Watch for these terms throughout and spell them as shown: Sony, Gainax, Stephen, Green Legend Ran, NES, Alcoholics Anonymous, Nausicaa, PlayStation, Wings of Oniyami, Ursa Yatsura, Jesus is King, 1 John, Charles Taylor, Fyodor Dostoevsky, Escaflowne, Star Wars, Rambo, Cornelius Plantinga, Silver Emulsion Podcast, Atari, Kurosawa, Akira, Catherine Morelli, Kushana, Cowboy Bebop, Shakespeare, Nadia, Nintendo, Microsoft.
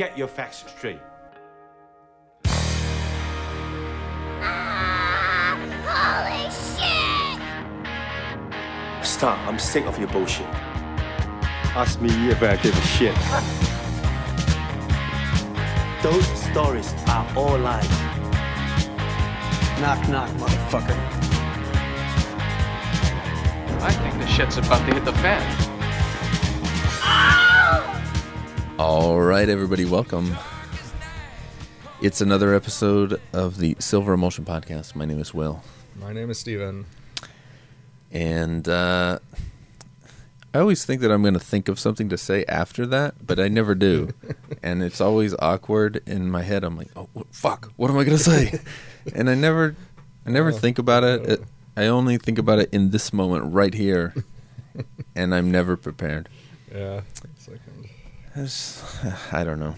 Get your facts straight. Holy shit! Stop, I'm sick of your bullshit. Ask me if I give a shit. Those stories are all lies. Knock, knock, motherfucker. I think the shit's about to hit the fan. Ow! All right, everybody, welcome. It's another episode of the Silver Emulsion Podcast. My name is Will. My name is Stephen. And I always think that I'm going to think of something to say after that, but I never do. And it's always awkward in my head. I'm like, oh, fuck, what am I going to say? And I never think about it. I only think about it in this moment right here, and I'm never prepared. Yeah. I don't know.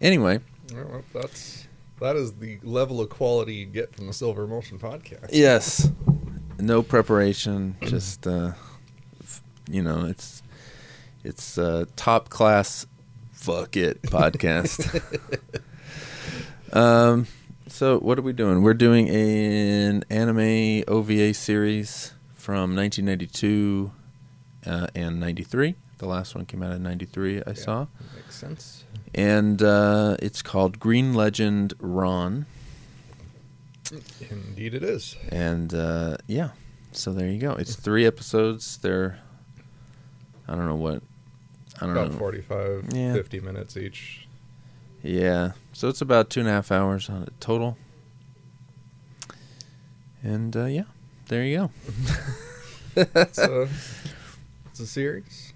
Anyway. Well, that is the level of quality you get from the Silver Emulsion Podcast. Yes. No preparation, just, it's a top-class fuck it podcast. So what are we doing? We're doing an anime OVA series from 1992 and 93. The last one came out in 93, I saw. Makes sense. And it's called Green Legend Ran. Indeed it is. And, so there you go. It's 3 episodes. They're, about 45, 50 minutes each. Yeah. So it's about 2.5 hours on it total. And, there you go. It's a series.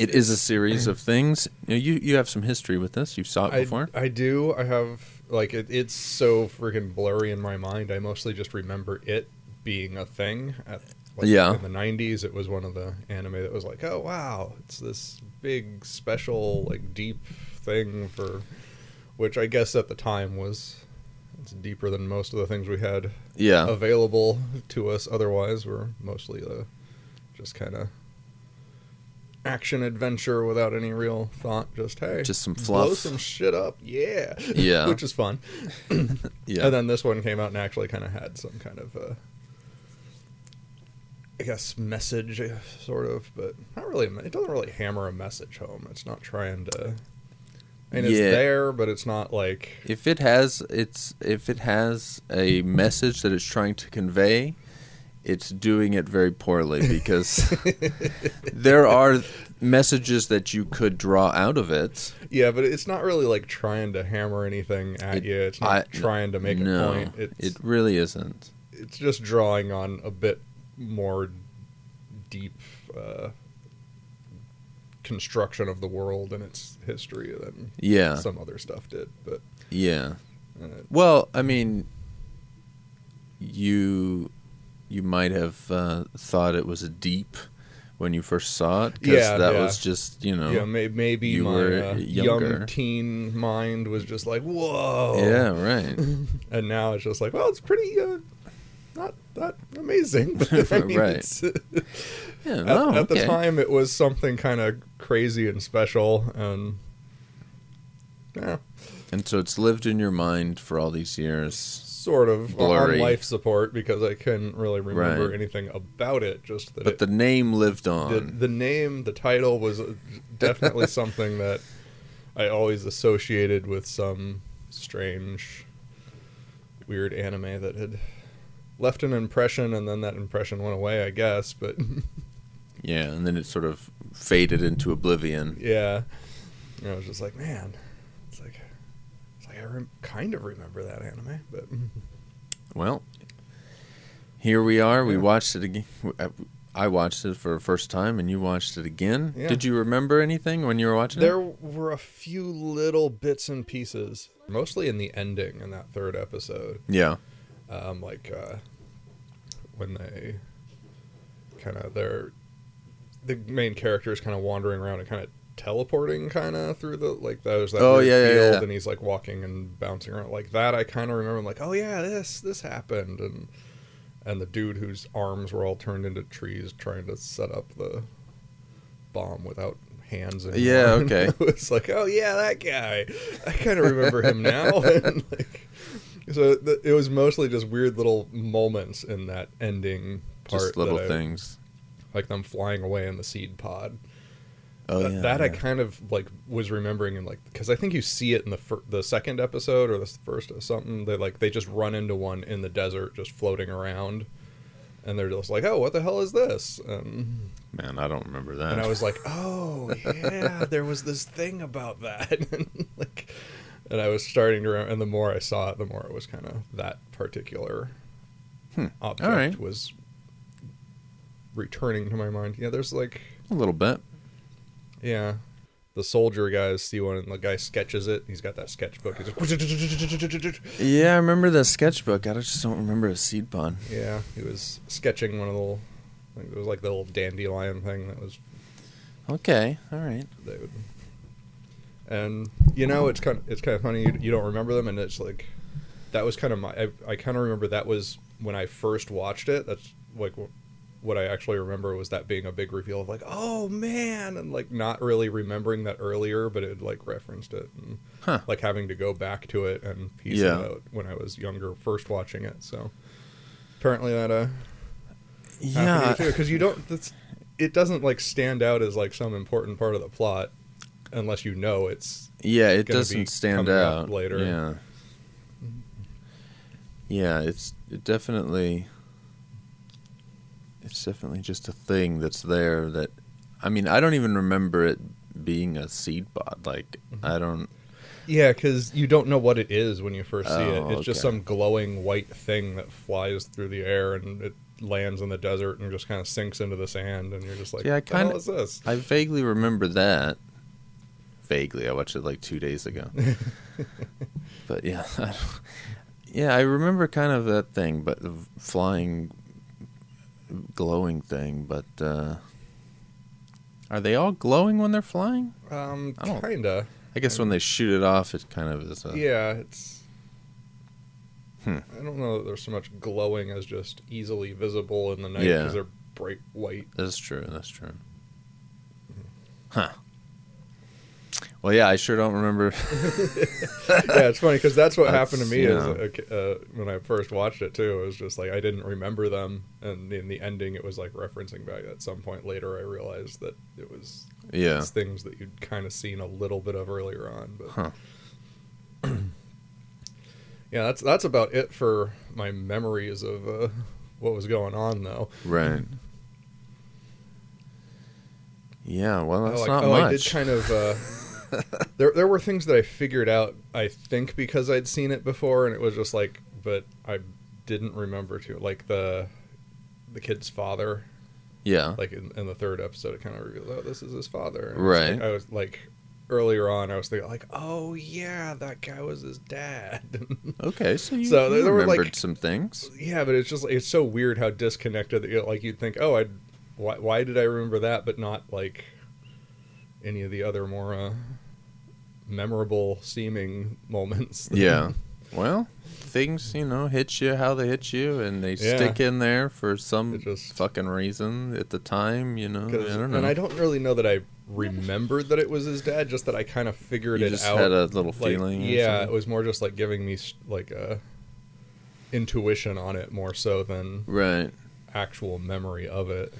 It is a series of things. You have some history with this. You saw it before. I do. I have, it's so freaking blurry in my mind. I mostly just remember it being a thing. In the 90s, it was one of the anime that was like, oh, wow, it's this big, special, deep thing for... Which I guess at the time was... It's deeper than most of the things we had available to us. Otherwise, we're mostly just kind of... action adventure without any real thought, just some fluff, blow some shit up, which is fun. And then this one came out and actually kind of had some kind of message, sort of, but not really. It doesn't really hammer a message home. It's not trying to, and it's there, but it's not like if it has a message that it's trying to convey. It's doing it very poorly, because there are messages that you could draw out of it. Yeah, but it's not really trying to hammer anything at you. It's not trying to make a point. It really isn't. It's just drawing on a bit more deep construction of the world and its history than some other stuff did. But You might have thought it was a deep when you first saw it, because that was just, maybe you were young teen mind was just like, whoa. Yeah, right. And now it's just like, well, it's pretty not that amazing. But I mean, right. At the time, it was something kind of crazy and special. And so it's lived in your mind for all these years. Sort of blurry. On life support, because I couldn't really remember anything about it. Just that. But the name lived on. The name, the title was definitely something that I always associated with some strange, weird anime that had left an impression, and then that impression went away, I guess. But and then it sort of faded into oblivion. Yeah, and I was just like, man. I kind of remember that anime, but... Well, here we are. We watched it again. I watched it for the first time, and you watched it again. Yeah. Did you remember anything when you were watching it? There were a few little bits and pieces, mostly in the ending in that third episode. Yeah. When they kind of... The main character is kind of wandering around and kind of teleporting kind of through the those that field, and he's walking and bouncing around like that. I kind of remember this happened, and the dude whose arms were all turned into trees trying to set up the bomb without hands anymore. Yeah, okay. It's like, oh yeah, that guy. I kind of remember him now. And like, so it was mostly just weird little moments in that ending part. Just little things. Like them flying away in the seed pod. Oh, I kind of like was remembering, and like because I think you see it in the second episode or the first or something. They just run into one in the desert, just floating around, and they're just like, "Oh, what the hell is this?" And, man, I don't remember that. And I was like, "Oh yeah, there was this thing about that." And I was starting to remember. And the more I saw it, the more it was kind of that particular object was returning to my mind. Yeah, there's like a little bit. Yeah, the soldier guys see one, and the guy sketches it. He's got that sketchbook. He's like, yeah, I remember the sketchbook. I just don't remember a seed pod. Yeah, he was sketching one of the little, like, it was like the little dandelion thing that was. Okay, all right. And you know, it's kind of funny. You don't remember them, and it's like that was kind of my. I kind of remember that was when I first watched it. That's like. What I actually remember was that being a big reveal of like, oh man, and like not really remembering that earlier, but it like referenced it and like having to go back to it and piece it out when I was younger, first watching it. So apparently that happened to you too, because you don't. It doesn't like stand out as like some important part of the plot unless you know it's It doesn't stand out later. Yeah, it definitely. It's definitely just a thing that's there that, I mean, I don't even remember it being a seed pod. Like, I don't... Yeah, because you don't know what it is when you first see it. It's just some glowing white thing that flies through the air and it lands in the desert and just kind of sinks into the sand. And you're just like, what the hell is this? I vaguely remember that. Vaguely. I watched it like 2 days ago. But yeah. I remember kind of that thing, but the flying... glowing thing, but are they all glowing when they're flying? Kinda. I guess when they shoot it off, it kind of is a... Yeah, it's... I don't know that there's so much glowing as just easily visible in the night because they're bright white. That's true. Huh. Well, yeah, I sure don't remember. Yeah, it's funny, because that's happened to me when I first watched it, too. It was just like, I didn't remember them, and in the ending, it was like referencing back at some point later, I realized that it was these things that you'd kind of seen a little bit of earlier on. But yeah, that's about it for my memories of what was going on, though. Right. Yeah, well, that's not much. I did kind of... there were things that I figured out, I think, because I'd seen it before, and it was just like, but I didn't remember to. Like the kid's father. Yeah. Like in the third episode, it kind of revealed, oh, this is his father. And right. I was like, earlier on, I was thinking like, oh yeah, that guy was his dad. Okay, so you remembered like, some things. Yeah, but it's just like, it's so weird how disconnected that like you'd think, oh, why did I remember that, but not like any of the other more memorable seeming moments. Yeah. Well, things, hit you how they hit you, and they stick in there for some fucking reason at the time, I don't know. And I don't really know that I remembered that it was his dad, just that I kind of figured it out. You just had a little feeling. Yeah, it was more just like giving me like a intuition on it more so than actual memory of it.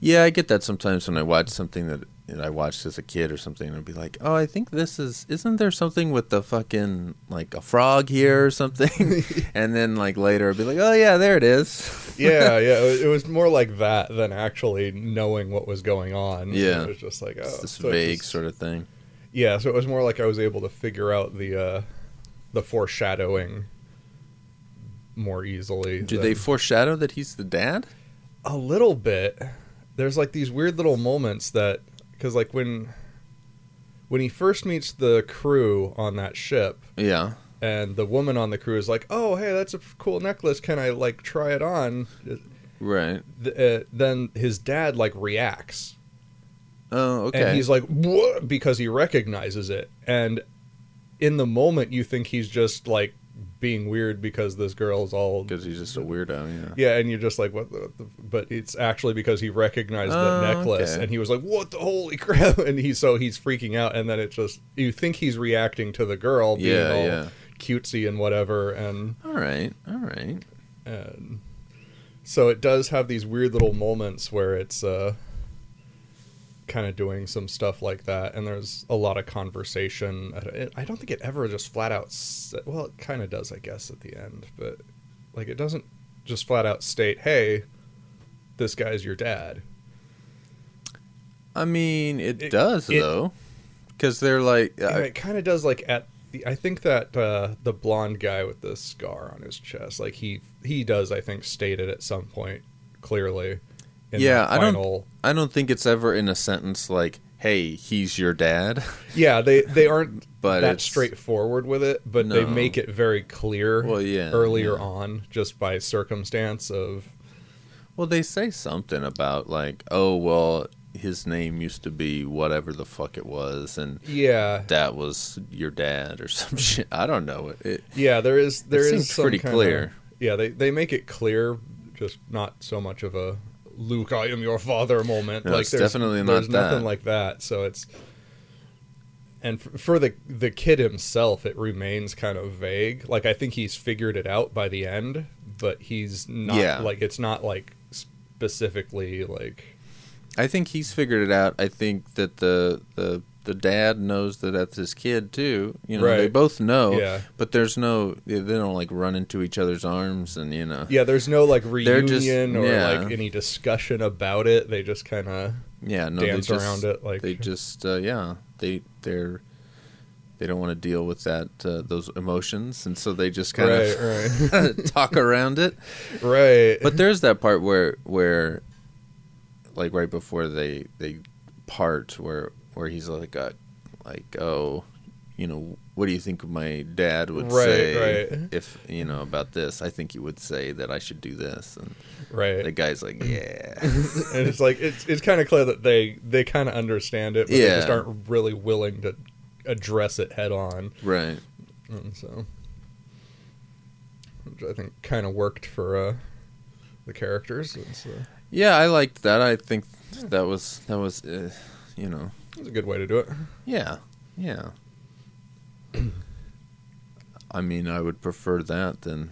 Yeah, I get that sometimes when I watch something that I watched as a kid or something, and I'd be like, oh, I think this is... Isn't there something with the fucking, like, a frog here or something? And then, like, later I'd be like, oh, yeah, there it is. Yeah. It was more like that than actually knowing what was going on. Yeah. It was just like, oh... It's this vague sort of thing. Yeah, so it was more like I was able to figure out the foreshadowing more easily. Do they foreshadow that he's the dad? A little bit. There's, like, these weird little moments that... Because, like, when he first meets the crew on that ship... Yeah. And the woman on the crew is like, oh, hey, that's a cool necklace. Can I, like, try it on? Right. Then his dad, like, reacts. Oh, okay. And he's like, what? Because he recognizes it. And in the moment, you think he's just, like... being weird because this girl's all... Because he's just a weirdo, yeah. Yeah, and you're just like, what the... But it's actually because he recognized the necklace, okay. And he was like, what the holy crap? And he's freaking out, and then it just... You think he's reacting to the girl being cutesy and whatever, and... All right. And so it does have these weird little moments where it's... kind of doing some stuff like that, and there's a lot of conversation. I don't think it ever just flat out it kind of does, I guess, at the end, but like it doesn't just flat out state, hey, this guy's your dad. I mean, it does though, because they're like, it kind of does, like at the, I think that the blonde guy with the scar on his chest, like he does, I think, state it at some point clearly. Yeah, I don't think it's ever in a sentence like, hey, he's your dad. Yeah, they aren't that straightforward with it, but no. They make it very clear earlier on just by circumstance of... Well, they say something about like, oh, well, his name used to be whatever the fuck it was, and that was your dad or some shit. I don't know. There is seems some pretty clear. They make it clear, just not so much of a... Luke, I am your father moment. No, like, there's definitely not there's nothing that. Like that. So it's, and for the kid himself, it remains kind of vague. Like, I think he's figured it out by the end, but he's not like, it's not like specifically like, I think he's figured it out. I think that the dad knows that that's his kid too. You know, They both know, but there's no, they don't like run into each other's arms and, you know. Yeah, there's no like reunion like any discussion about it. They just kind of dance around it. Like they just, they don't want to deal with that, those emotions. And so they just kind of talk around it. Right. But there's that part where like right before they part where he's like, oh, you know, what do you think my dad would say if, you know, about this? I think he would say that I should do this. And the guy's like, and it's like, it's kind of clear that they kind of understand it, but they just aren't really willing to address it head on. Right. And so, which I think kind of worked for the characters. So. Yeah, I liked that. I think that was you know... That's a good way to do it. Yeah. I mean, I would prefer that than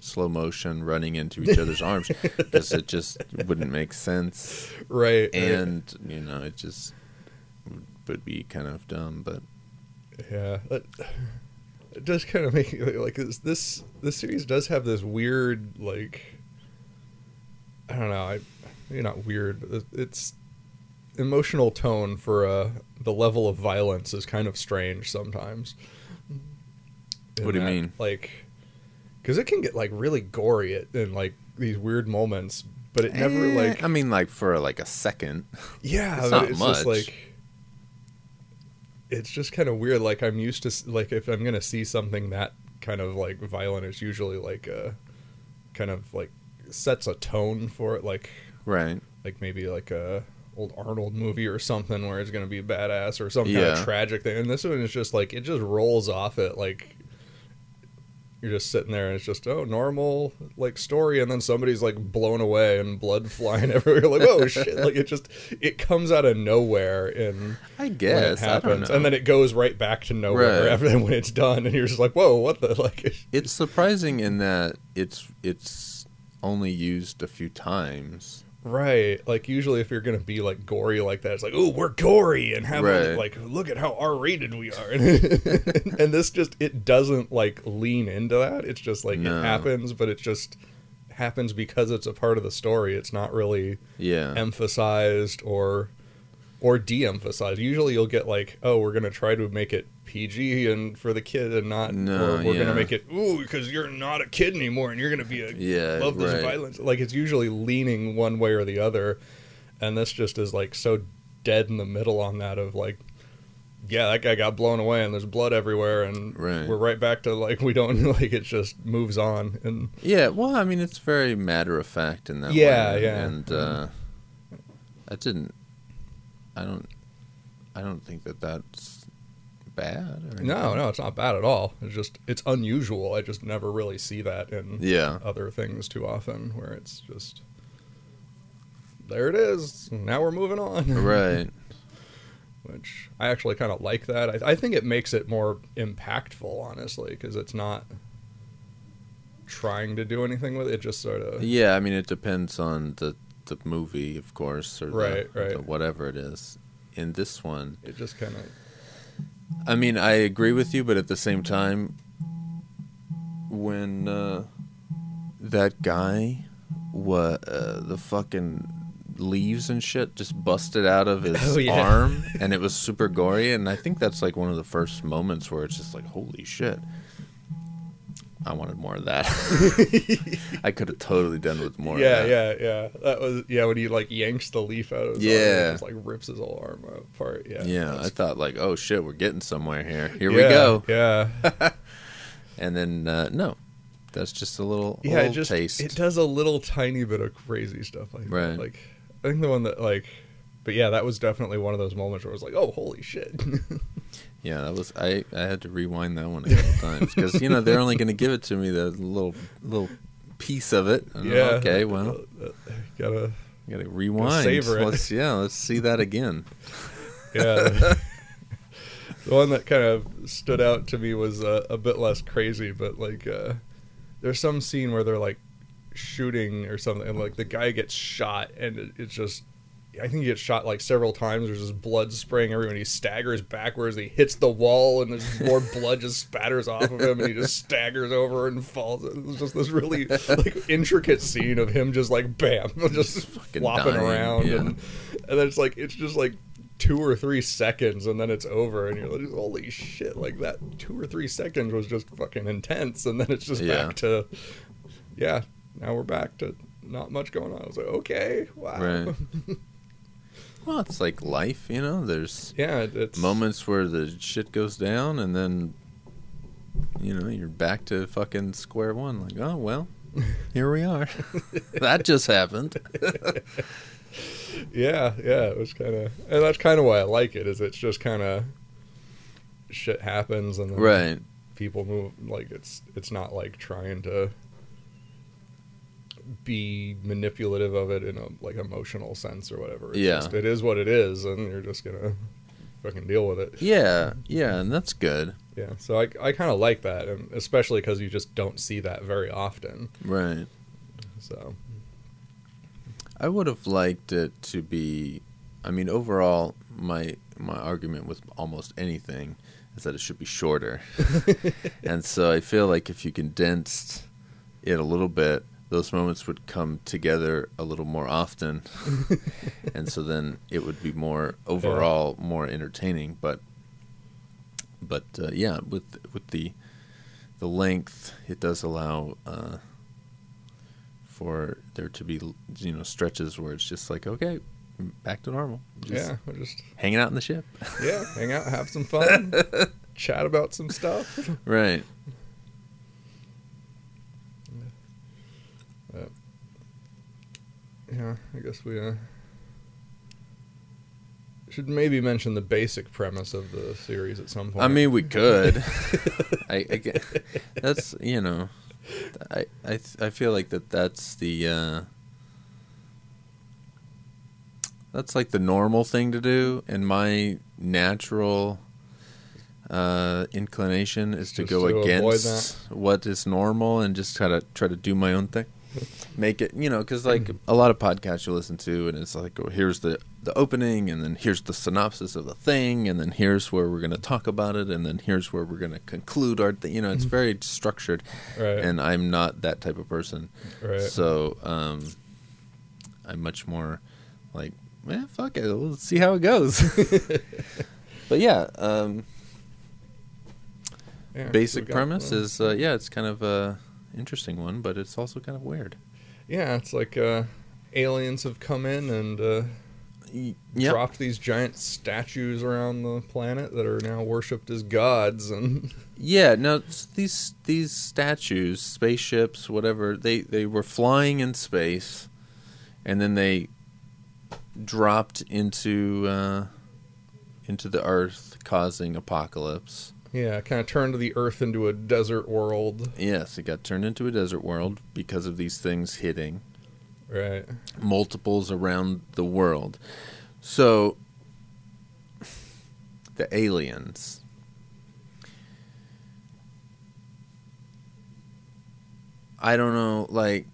slow motion running into each other's arms, because it just wouldn't make sense. Right. And, you know, it just would be kind of dumb, but... Yeah. It does kind of make you... Like, this series does have this weird, like... I don't know. Maybe not weird, but it's... Emotional tone for the level of violence is kind of strange sometimes. What do you mean? Like, because it can get like really gory in like these weird moments, but it never like. I mean, like for like a second. Yeah, it's not much. Just, like, it's just kind of weird. Like I'm used to like if I'm gonna see something that kind of like violent, it's usually like kind of like sets a tone for it. Like like maybe like a. Old Arnold movie or something where it's going to be badass or some kind of tragic thing. And this one is just like, it just rolls off it. Like you're just sitting there and it's just, oh, normal like story. And then somebody's like blown away and blood flying everywhere. Like, oh shit. Like it just, it comes out of nowhere. And I guess it happens. And then it goes right back to nowhere after when it's done. And you're just like, whoa, what the, like, it's surprising in that it's only used a few times. Right, like usually if you're gonna be like gory like that, it's like, oh, we're gory and have like look at how R-rated we are, and this just it doesn't like lean into that. It's just like it happens, but it just happens because it's a part of the story. It's not really emphasized or de-emphasized. Usually you'll get like, oh, we're gonna try to make it PG and for the kid and not, or we're gonna make it ooh because you're not a kid anymore and you're gonna be a love this violence. Like it's usually leaning one way or the other, and this just is like so dead in the middle on that of like, yeah, that guy got blown away and there's blood everywhere and we're right back to like we don't like it just moves on and well, I mean it's very matter of fact in that way. And I don't think that's bad? Or no, it's not bad at all. It's just, it's unusual. I just never really see that in other things too often, where it's just, there it is, now we're moving on. Right. Which I actually kind of like that. I think it makes it more impactful, honestly, because it's not trying to do anything with it. It just sort of... Yeah, I mean, it depends on the movie, of course, or the whatever it is. In this one... It just kind of... I mean, I agree with you, but at the same time, when that guy, the fucking leaves and shit just busted out of his arm, and it was super gory, and I think that's like one of the first moments where it's just like, holy shit, I wanted more of that. I could have totally done with more of that. Yeah. That was, when he like yanks the leaf out of his arm and just like rips his whole arm apart. Yeah. Yeah, I thought like, oh shit, we're getting somewhere here. Here we go. Yeah. And then, no. That's just a little taste. It does a little tiny bit of crazy stuff like that. Like, I think the one that like, but yeah, that was definitely one of those moments where I was like, oh, holy shit. Yeah, that was. I had to rewind that one a couple times because they're only going to give it to me the little piece of it. And okay, well, gotta rewind. Savor it. Let's see that again. Yeah. The one that kind of stood out to me was a bit less crazy, but like there's some scene where they're like shooting or something, and like the guy gets shot, and it's just. I think he gets shot like several times. There's just blood spraying everywhere. He staggers backwards. He hits the wall, and there's more blood just spatters off of him. And he just staggers over and falls. It's just this really like intricate scene of him just like bam, just fucking flopping dying. Around, and then it's just like 2 or 3 seconds, and then it's over, and you're like, holy shit! Like that 2 or 3 seconds was just fucking intense, and then it's just back to now we're back to not much going on. I was like, okay, wow. Right. Well, it's like life, there's moments where the shit goes down, and then, you're back to fucking square one. Like, oh, well, here we are. That just happened. Yeah, it was kind of, and that's kind of why I like it, is it's just kind of shit happens, and then people move, like, it's not like trying to be manipulative of it in a like emotional sense or whatever. It's just, it is what it is, and you're just gonna fucking deal with it. Yeah, and that's good. Yeah, so I kind of like that, and especially because you just don't see that very often. Right. So I would have liked it to be. I mean, overall, my argument with almost anything is that it should be shorter, and so I feel like if you condensed it a little bit, those moments would come together a little more often. And so then it would be more entertaining. But yeah, with the length, it does allow for there to be, stretches where it's just like, okay, back to normal. Just we're just hanging out in the ship. Yeah, hang out, have some fun, chat about some stuff. Right. Yeah, I guess we should maybe mention the basic premise of the series at some point. I mean, we could. That's, I feel like that's the, that's like the normal thing to do, and my natural inclination is to go against what is normal and just try to do my own thing. Make it, because like a lot of podcasts you listen to, and it's like, well, here's the opening, and then here's the synopsis of the thing, and then here's where we're going to talk about it, and then here's where we're going to conclude our thing. It's very structured, and I'm not that type of person. Right. So I'm much more like, fuck it, we'll see how it goes. But basic premise is, it's kind of a... interesting one, but it's also kind of weird. Yeah, it's like aliens have come in and dropped these giant statues around the planet that are now worshipped as gods. And no, these statues, spaceships, whatever, they were flying in space, and then they dropped into into the earth, causing apocalypse. Yeah, kind of turned the earth into a desert world. Yes, it got turned into a desert world because of these things hitting. Right. Multiples around the world. So, the aliens. I don't know, like,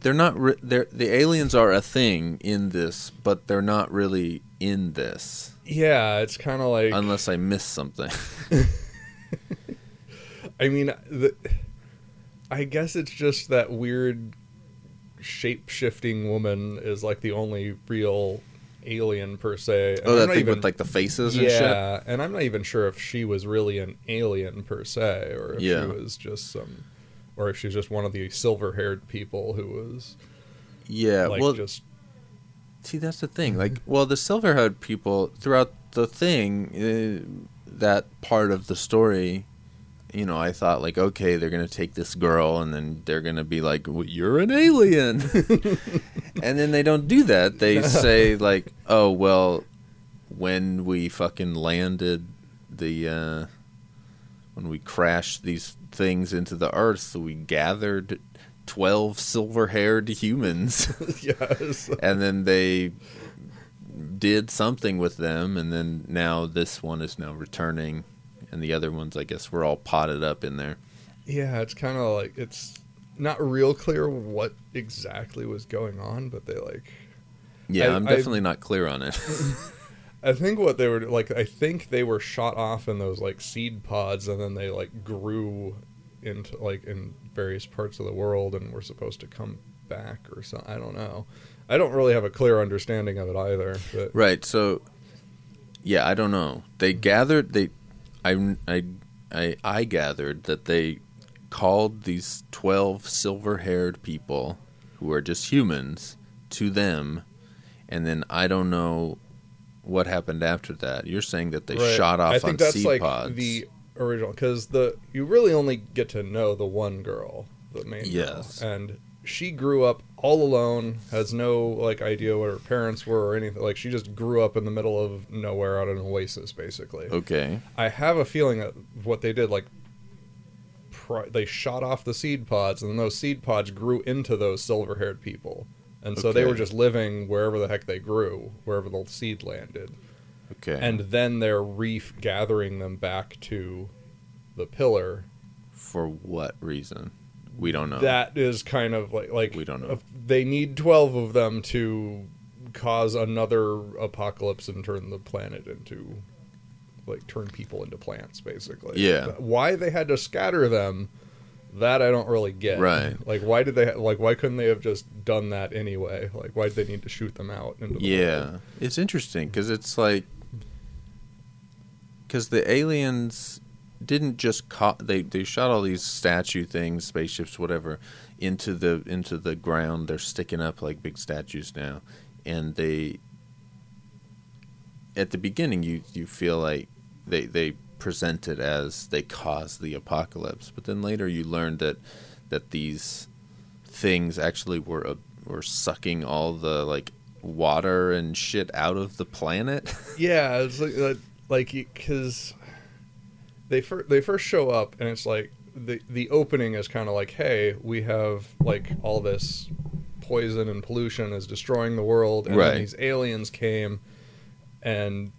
they're not, the aliens are a thing in this, but they're not really in this. Yeah, it's kind of like... Unless I miss something. I mean, I guess it's just that weird shape-shifting woman is like the only real alien, per se. And that thing even, with like the faces and shit? Yeah, and I'm not even sure if she was really an alien, per se, or if she was just some... Or if she's just one of the silver-haired people who was... Yeah, like, well... Just... See, that's the thing. Like, well, the silver-haired people, throughout the thing, that part of the story, you know, I thought, like, okay, they're going to take this girl, and then they're going to be like, well, you're an alien! And then they don't do that. They say, like, oh, well, when we fucking landed the... when we crashed these... things into the earth, so we gathered 12 silver-haired humans. Yes. And then they did something with them, and then now this one is now returning, and the other ones, I guess, were all potted up in there. Yeah, it's kind of like, it's not real clear what exactly was going on, but they like... Yeah, I'm definitely not clear on it. I think what they were, like, I think they were shot off in those, like, seed pods, and then they, like, grew into, like, in various parts of the world and were supposed to come back or something. I don't know. I don't really have a clear understanding of it either. But. Right, so, yeah, I don't know. They gathered, I gathered that they called these 12 silver-haired people, who are just humans, to them, and then I don't know... What happened after that? You're saying that they shot off on seed pods. I think that's like pods. The original, because you really only get to know the one girl, the main girl, and she grew up all alone, has no like idea what her parents were or anything. Like she just grew up in the middle of nowhere, out in an oasis, basically. Okay. I have a feeling that what they did, like they shot off the seed pods, and those seed pods grew into those silver-haired people. And so they were just living wherever the heck they grew, wherever the seed landed. Okay. And then they're gathering them back to the pillar. For what reason? We don't know. That is kind of like we don't know. They need 12 of them to cause another apocalypse and turn the planet into, like, turn people into plants, basically. Yeah. But why they had to scatter them... That I don't really get. Right. Like, why did they? Like, why couldn't they have just done that anyway? Like, why did they need to shoot them out into the world? It's interesting because it's like because the aliens didn't just they shot all these statue things, spaceships, whatever, into the ground. They're sticking up like big statues now, and they at the beginning you feel like they presented as they caused the apocalypse, but then later you learned that these things actually were sucking all the like water and shit out of the planet. Yeah, it's like because they first show up and it's like the opening is kind of like, hey, we have like all this poison and pollution is destroying the world, and then these aliens came and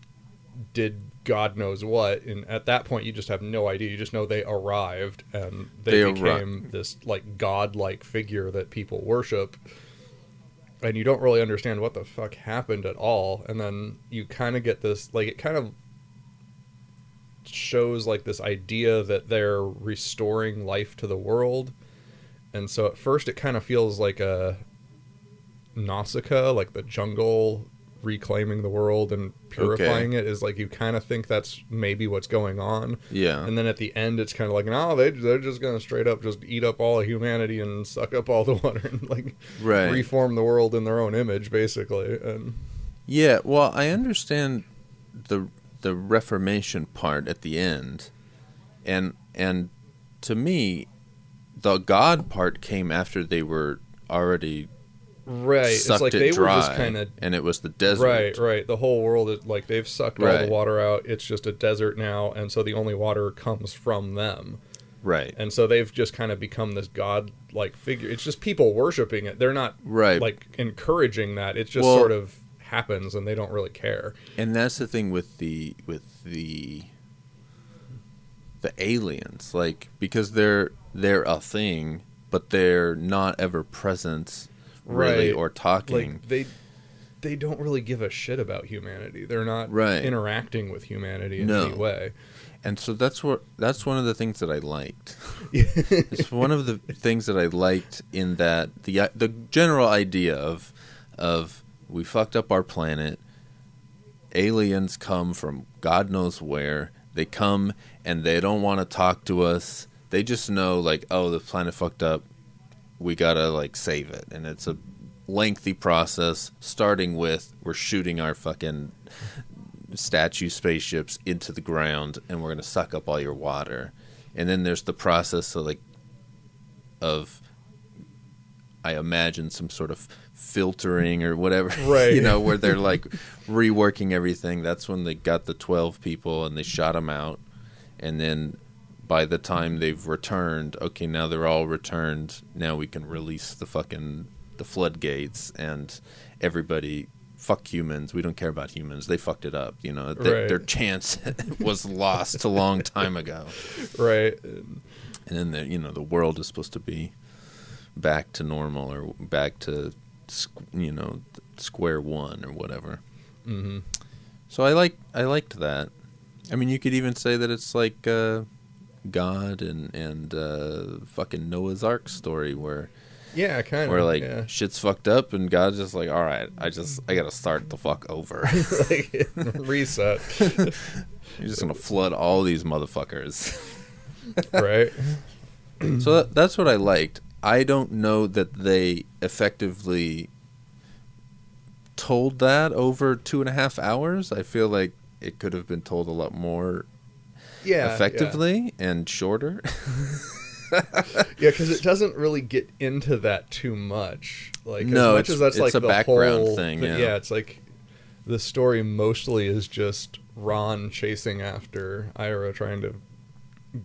did God knows what, and at that point you just have no idea. You just know they arrived and they became this like god-like figure that people worship, and you don't really understand what the fuck happened at all. And then you kind of get this like it kind of shows like this idea that they're restoring life to the world, and so at first it kind of feels like a Nausicaa, like the jungle reclaiming the world and purifying it is like you kind of think that's maybe what's going on. Yeah. And then at the end it's kind of like, no, they're just going to straight up just eat up all of humanity and suck up all the water and like reform the world in their own image, basically. And yeah, well, I understand the reformation part at the end. And to me the God part came after they were already right. Sucked it's like it they dry, were just kind of, and it was the desert. Right. The whole world is like they've sucked all the water out. It's just a desert now, and so the only water comes from them. Right. And so they've just kind of become this god-like figure. It's just people worshiping it. They're not like encouraging that. It just sort of happens, and they don't really care. And that's the thing with the aliens, like, because they're a thing, but they're not ever present really or talking. Like they don't really give a shit about humanity. They're not interacting with humanity in any way. And so that's one of the things that I liked. It's one of the things that I liked in that the general idea of we fucked up our planet. Aliens come from God knows where. They come and they don't want to talk to us. They just know, like, oh, the planet fucked up. We gotta save it, and it's a lengthy process. Starting with we're shooting our fucking statue spaceships into the ground, and we're going to suck up all your water. And then there's the process of I imagine some sort of filtering or whatever, right? You know, where they're reworking everything. That's when they got the 12 people and they shot them out. And then by the time they've returned, okay, now they're all returned. Now we can release the fucking the floodgates and everybody. Fuck humans. We don't care about humans. They fucked it up. You know, their chance was lost a long time ago. Right. And then the world is supposed to be back to normal or back to square one or whatever. Mm-hmm. So I liked that. I mean, you could even say that it's like God and fucking Noah's Ark story where. Yeah, kind of. Where shit's fucked up, and God's just like, all right, I gotta start the fuck over, reset. You're just gonna flood all these motherfuckers, right? So that's what I liked. I don't know that they effectively told that over 2.5 hours. I feel like it could have been told a lot more, effectively and shorter. Yeah, because it doesn't really get into that too much. It's a background whole thing. Yeah, it's like the story mostly is just Ron chasing after Ira, trying to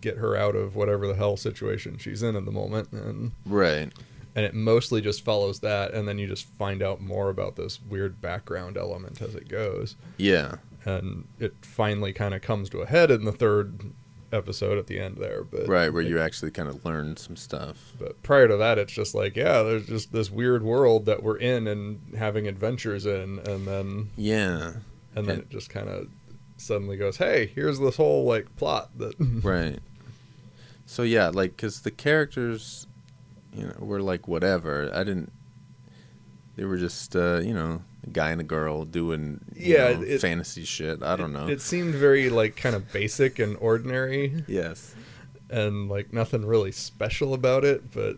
get her out of whatever the hell situation she's in at the moment. And, and it mostly just follows that, and then you just find out more about this weird background element as it goes. Yeah, and it finally kind of comes to a head in the third episode at the end there, but where you actually kind of learn some stuff. But prior to that, it's just there's just this weird world that we're in and having adventures in, and then and then it just kind of suddenly goes, hey, here's this whole plot that So because the characters, were whatever. They were just a guy and a girl doing fantasy shit. I don't know. It seemed very kind of basic and ordinary. Yes. And nothing really special about it, but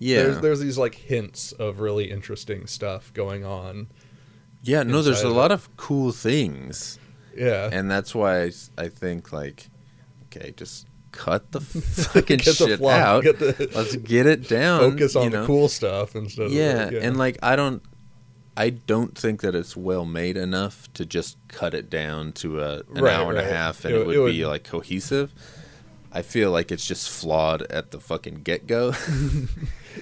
there's these hints of really interesting stuff going on. Yeah, no, there's a lot of cool things. Yeah. And that's why I think okay, just cut the fucking shit out. Let's get it down. Focus on the cool stuff instead of and I don't think that it's well made enough to just cut it down to an hour and a half, and it would be cohesive. I feel like it's just flawed at the fucking get-go.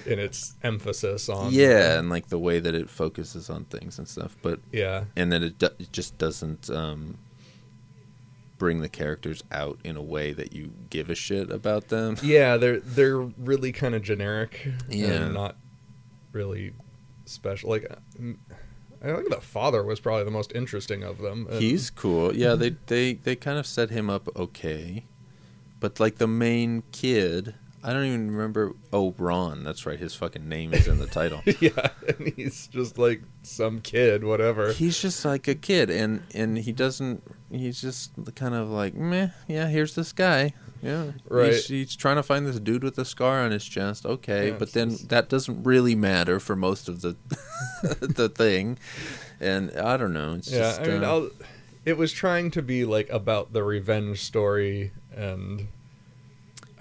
In its emphasis on... Yeah, and the way that it focuses on things and stuff. But and then it just doesn't bring the characters out in a way that you give a shit about them. Yeah, they're really kind of generic. Yeah. And not really... special. I think the father was probably the most interesting of them. He's cool. Yeah, they kind of set him up okay. But the main kid, I don't even remember. Oh, Ron, that's right. His fucking name is in the title. Yeah, and he's just some kid, whatever. He's just a kid, and he doesn't. He's just kind of meh. Yeah, here's this guy. Yeah, right. He's trying to find this dude with a scar on his chest. Okay, yeah, but then that doesn't really matter for most of the the thing. And I don't know. It's just, I mean, it was trying to be about the revenge story and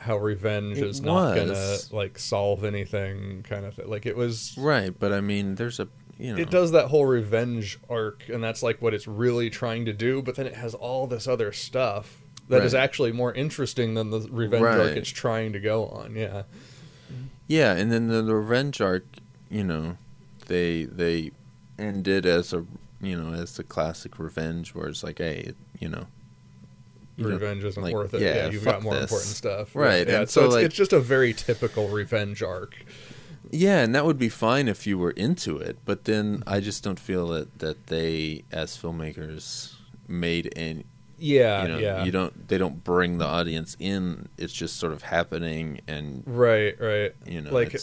how revenge is not going to like solve anything kind of thing. Like it was right, but I mean, there's a it does that whole revenge arc, and that's like what it's really trying to do. But then it has all this other stuff that is actually more interesting than the revenge arc it's trying to go on. Yeah, yeah, and then the revenge arc, you know, they ended as a as the classic revenge where it's like, hey, you know. Revenge isn't like, worth it. Yeah, you've got more important stuff. Right. Yeah, and so it's just a very typical revenge arc. Yeah, and that would be fine if you were into it, but then I just don't feel that they, as filmmakers, made any... Yeah, they don't bring the audience in. It's just sort of happening and... Right, right. You know, like,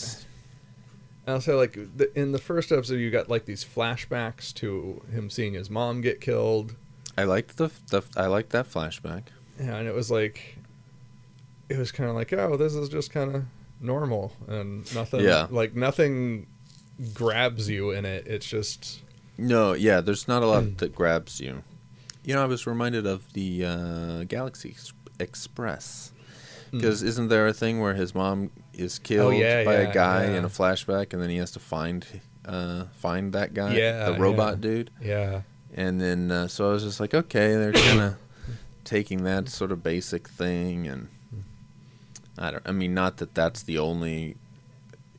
I'll say, like, in the first episode, you got, like, these flashbacks to him seeing his mom get killed. I liked I liked that flashback. Yeah, and it was kind of like, oh, this is just kind of normal and nothing. Yeah. Like nothing grabs you in it. It's just there's not a lot that grabs you. You know, I was reminded of the Galaxy Express because isn't there a thing where his mom is killed by a guy in a flashback, and then he has to find that guy, the robot dude? Yeah. And then, so I was just like, okay, they're kind of taking that sort of basic thing, and not that that's the only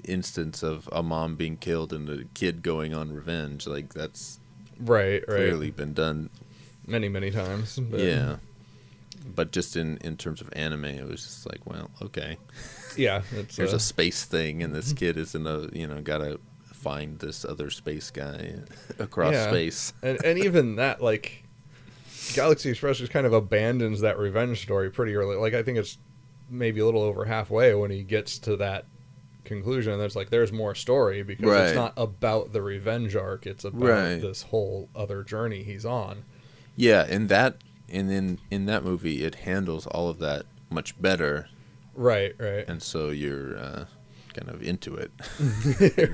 instance of a mom being killed and a kid going on revenge. Like, that's clearly been done many, many times. But. Yeah. But just in terms of anime, it was just like, well, okay. Yeah. There's a space thing, and this kid is in a, got a... find this other space guy across space. and even that, like, Galaxy Express just kind of abandons that revenge story pretty early. Like, I think it's maybe a little over halfway when he gets to that conclusion, and it's like, there's more story, because it's not about the revenge arc, it's about this whole other journey he's on. Yeah, and in that movie, it handles all of that much better. Right, right. And so you're... kind of into it.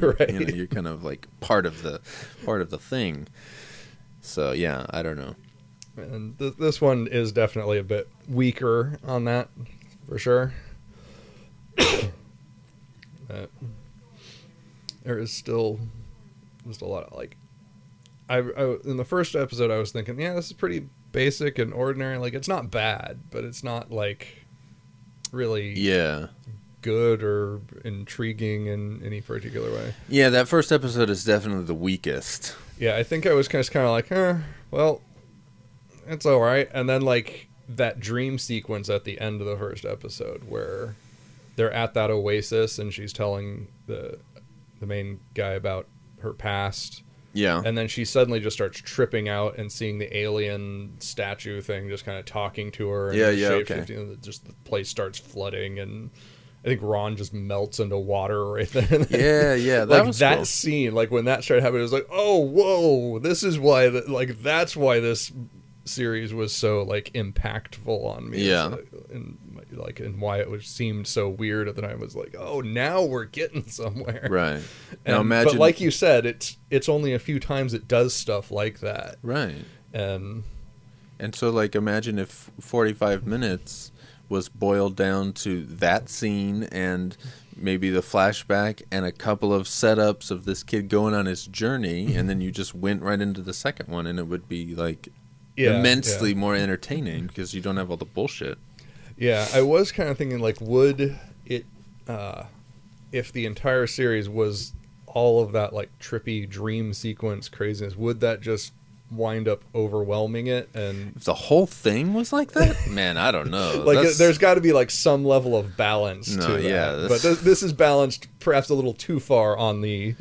Right. You're kind of like part of the thing. So yeah, I don't know. And this one is definitely a bit weaker on that for sure. There is still just a lot of like I in the first episode I was thinking, yeah, this is pretty basic and ordinary, like it's not bad, but it's not like really good or intriguing in any particular way. Yeah, that first episode is definitely the weakest. Yeah, I think I was kind of like, well, it's all right. And then like that dream sequence at the end of the first episode where they're at that oasis and she's telling the main guy about her past. Yeah. And then she suddenly just starts tripping out and seeing the alien statue thing just kind of talking to her. And just the place starts flooding and I think Ron just melts into water right then. Yeah, that was that cool. Scene. Like when that started happening, it was like, oh, whoa! This is why. That's why this series was so like impactful on me. Yeah, and why it seemed so weird at the time. I was like, oh, now we're getting somewhere. Right. And, now imagine, but like you said, it's only a few times it does stuff like that. Right. And so like imagine if 45 minutes. Was boiled down to that scene and maybe the flashback and a couple of setups of this kid going on his journey, and then you just went right into the second one, and it would be like immensely more entertaining because you don't have all the bullshit. Yeah, I was kind of thinking like, would it if the entire series was all of that like trippy dream sequence craziness, would that just wind up overwhelming it? And if the whole thing was like that, man, I don't know. Like there's got to be like some level of balance to that. Yeah, but this is balanced perhaps a little too far on the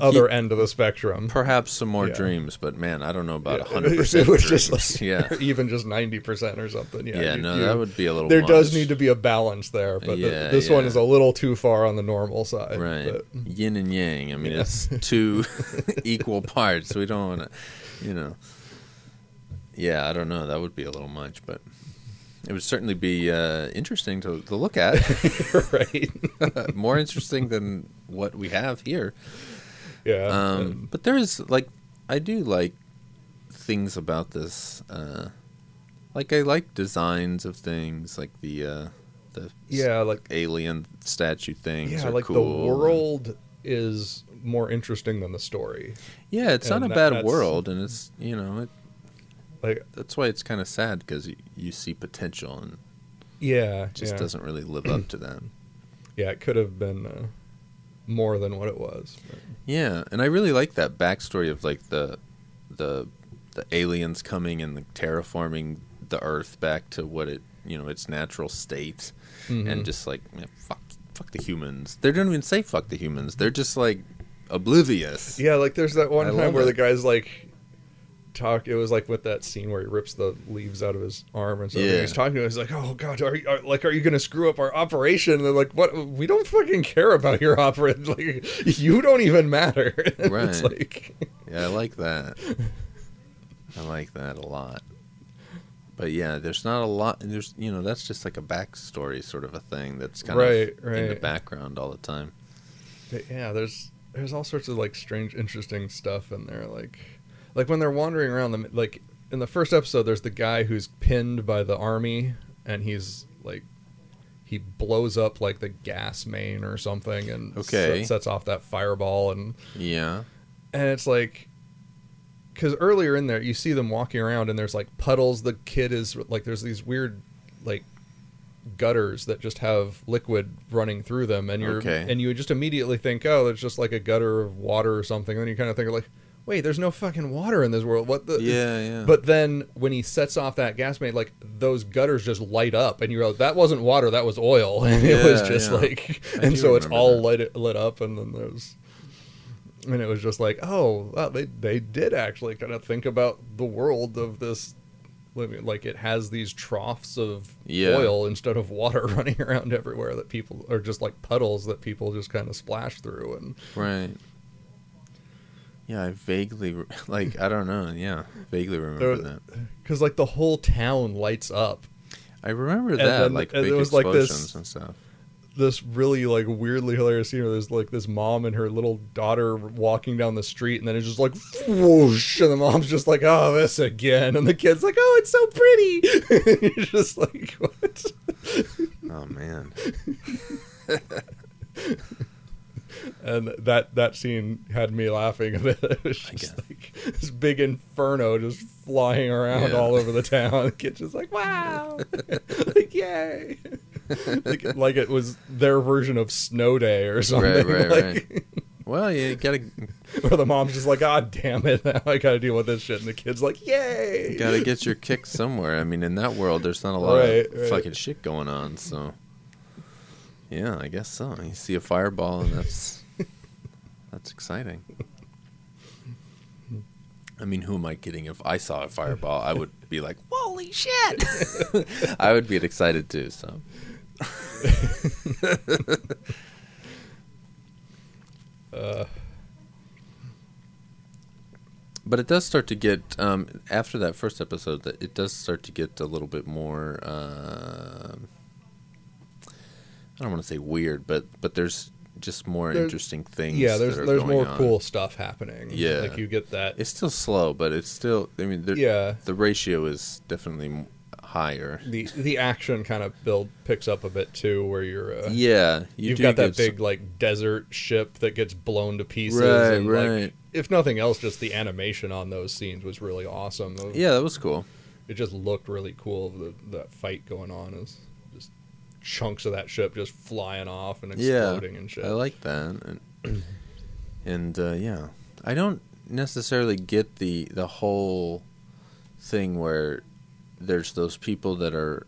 other end of the spectrum. Perhaps some more dreams, but man, I don't know about 100% dreams. Just like, even just 90% or something. Yeah, that would be a little there much. Does need to be a balance there, but this one is a little too far on the normal side. Right. But. Yin and yang. I mean, it's two equal parts. We don't want to, Yeah, I don't know. That would be a little much, but it would certainly be interesting to look at. Right. More interesting than what we have here. Yeah, but there is like I do like things about this. Like I like designs of things, like the the alien statue things are cool. Yeah, like the world is more interesting than the story. Yeah, it's not a bad world, and it's, you know, that's why it's kind of sad, because you see potential and it just doesn't really live up to that. Yeah, it could have been more than what it was. But. Yeah, and I really like that backstory of like the aliens coming and terraforming the Earth back to what it, you know, its natural state, mm-hmm. and just like, man, fuck the humans. They don't even say fuck the humans. They're just like oblivious. Yeah, like there's that one time where the guy's like talk. It was like with that scene where he rips the leaves out of his arm, and so he's talking to him. He's like, "Oh God, are you going to screw up our operation?" And they're like, "What? We don't fucking care about your operation. Like, you don't even matter." Right. It's like, yeah, I like that. I like that a lot. But yeah, there's not a lot. There's, you know, that's just like a backstory sort of a thing that's kind of in the background all the time. But yeah, there's all sorts of like strange, interesting stuff in there. Like when they're wandering around, like in the first episode, there's the guy who's pinned by the army, and he's like, he blows up like the gas main or something, and sets off that fireball, and it's like. Because earlier in there, you see them walking around, and there's like puddles. The kid is like, there's these weird like gutters that just have liquid running through them, and you just immediately think, oh, there's just like a gutter of water or something. And then you kind of think like, wait, there's no fucking water in this world. What the? Yeah. But then when he sets off that gas main, like those gutters just light up, and you go, that wasn't water, that was oil, and it was just like, and so it's all lit up, and then there's. And it was just like, oh, well, they did actually kind of think about the world of this, like it has these troughs of oil instead of water running around everywhere that people are just like puddles that people just kind of splash through and right. Yeah, I vaguely like I don't know. Yeah, vaguely remember that because like the whole town lights up. I remember that then, like big explosions like this, and stuff. This really like weirdly hilarious scene where there's like this mom and her little daughter walking down the street, and then it's just like whoosh, and the mom's just like, oh, this again, and the kid's like, oh, it's so pretty. You're just like, what? Oh man. And that scene had me laughing a bit. It was just like this big inferno just flying around all over the town. The kid's just like, wow. Like, yay. Like it was their version of Snow Day or something. Right. Well, you gotta. Or the mom's just like, God damn it, now I gotta deal with this shit. And the kid's like, yay. You gotta get your kick somewhere. I mean, in that world, there's not a lot of fucking shit going on, so. Yeah, I guess so. You see a fireball, and that's exciting. I mean, who am I kidding? If I saw a fireball, I would be like, holy shit! I would be excited too, so. But it does start to get, after that first episode, that it does start to get a little bit more... I don't want to say weird, but there's just more interesting things. Yeah, there's more cool stuff happening. Yeah, like you get that. It's still slow, but it's still. I mean, the ratio is definitely higher. The action kind of picks up a bit too, where you're. You've got that big like desert ship that gets blown to pieces. Right. Like, if nothing else, just the animation on those scenes was really awesome. That was cool. It just looked really cool. That fight going on is. Chunks of that ship just flying off and exploding and shit. I like that, and I don't necessarily get the whole thing where there's those people that are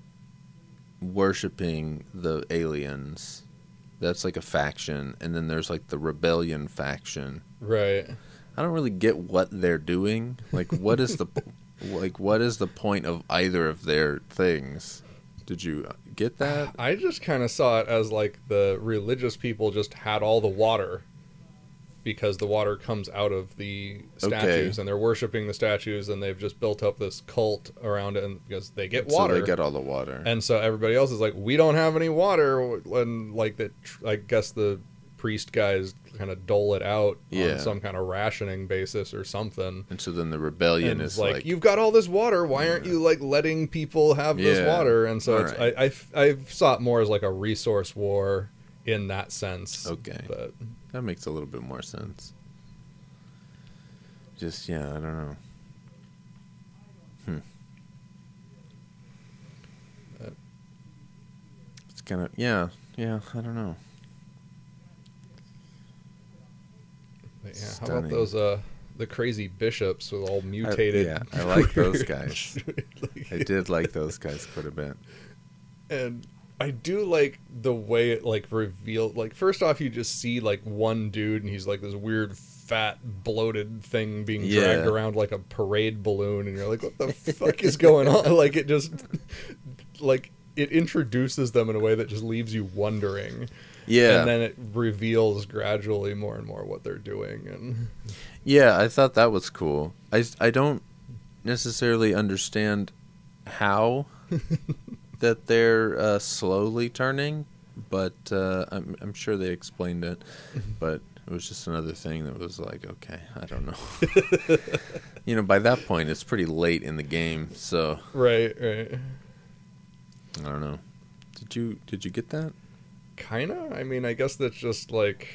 worshiping the aliens. That's like a faction, and then there's like the rebellion faction. Right. I don't really get what they're doing. Like, what is the point of either of their things? Did you get that? I just kind of saw it as like the religious people just had all the water because the water comes out of the statues and they're worshiping the statues, and they've just built up this cult around it, and because they get water. So they get all the water. And so everybody else is like, we don't have any water. And like I guess the priest guys kind of dole it out on some kind of rationing basis or something. And so then the rebellion is like, you've got all this water. Why aren't you like letting people have this water? And so I've saw it more as like a resource war in that sense. Okay. But that makes a little bit more sense. Just, I don't know. It's kind of, I don't know. But how about those, the crazy bishops with all mutated? I like those guys. I did like those guys quite a bit. And I do like the way it, like, revealed, like, first off, you just see, like, one dude, and he's, like, this weird fat bloated thing being dragged around like a parade balloon, and you're like, what the fuck is going on? Like, it just like it introduces them in a way that just leaves you wondering, and then it reveals gradually more and more what they're doing. And I thought that was cool. I don't necessarily understand how that they're slowly turning, but I'm sure they explained it, but it was just another thing that was like, okay, I don't know. By that point, it's pretty late in the game, so right. I don't know. Did you get that? Kinda. I mean, I guess that's just like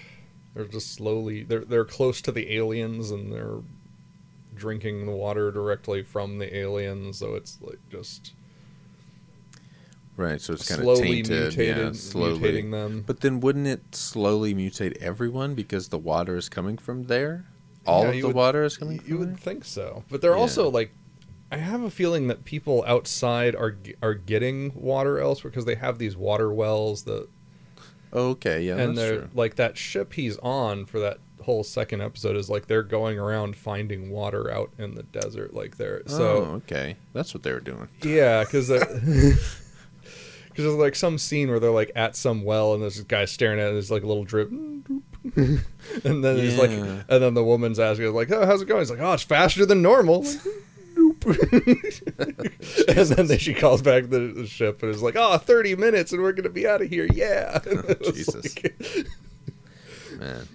they're just slowly they're close to the aliens and they're drinking the water directly from the aliens, so it's like just. Right, so it's kind of tainted, mutating them. But then wouldn't it slowly mutate everyone because the water is coming from there? Water is coming from there? You would think so. But they're also, like, I have a feeling that people outside are getting water elsewhere because they have these water wells that... Okay, yeah, and that's true. And, like, that ship he's on for that whole second episode is, like, they're going around finding water out in the desert, like, there. Okay. That's what they were doing. Yeah, because they're... There's like some scene where they're like at some well and there's this guy staring at it and there's like a little drip, and then he's like, and then the woman's asking like, oh, how's it going? He's like, oh, it's faster than normal. And then she calls back the ship and is like, oh, 30 minutes and we're gonna be out of here. Jesus, like... man.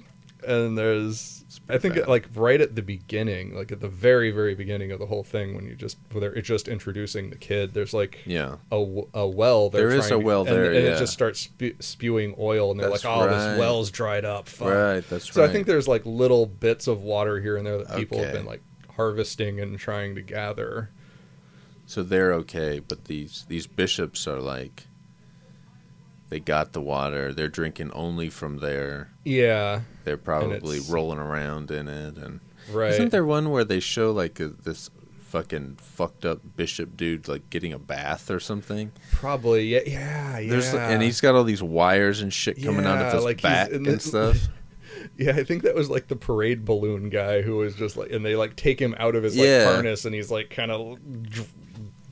And there's like right at the beginning, like at the very, very beginning of the whole thing, when you just it's just introducing the kid, there's like a well. It just starts spewing oil, and they're this well's dried up. Fuck. Right, that's right. So I think there's like little bits of water here and there that people have been like harvesting and trying to gather. So they're okay, but these bishops are like, they got the water. They're drinking only from there. Yeah. They're probably rolling around in it. And right. Isn't there one where they show, like, this fucking fucked up bishop dude, like, getting a bath or something? Probably. Yeah. And he's got all these wires and shit coming out of his back and stuff. Yeah, I think that was, like, the parade balloon guy who was just, like... And they, like, take him out of his, like, harness, and he's, like, kind of...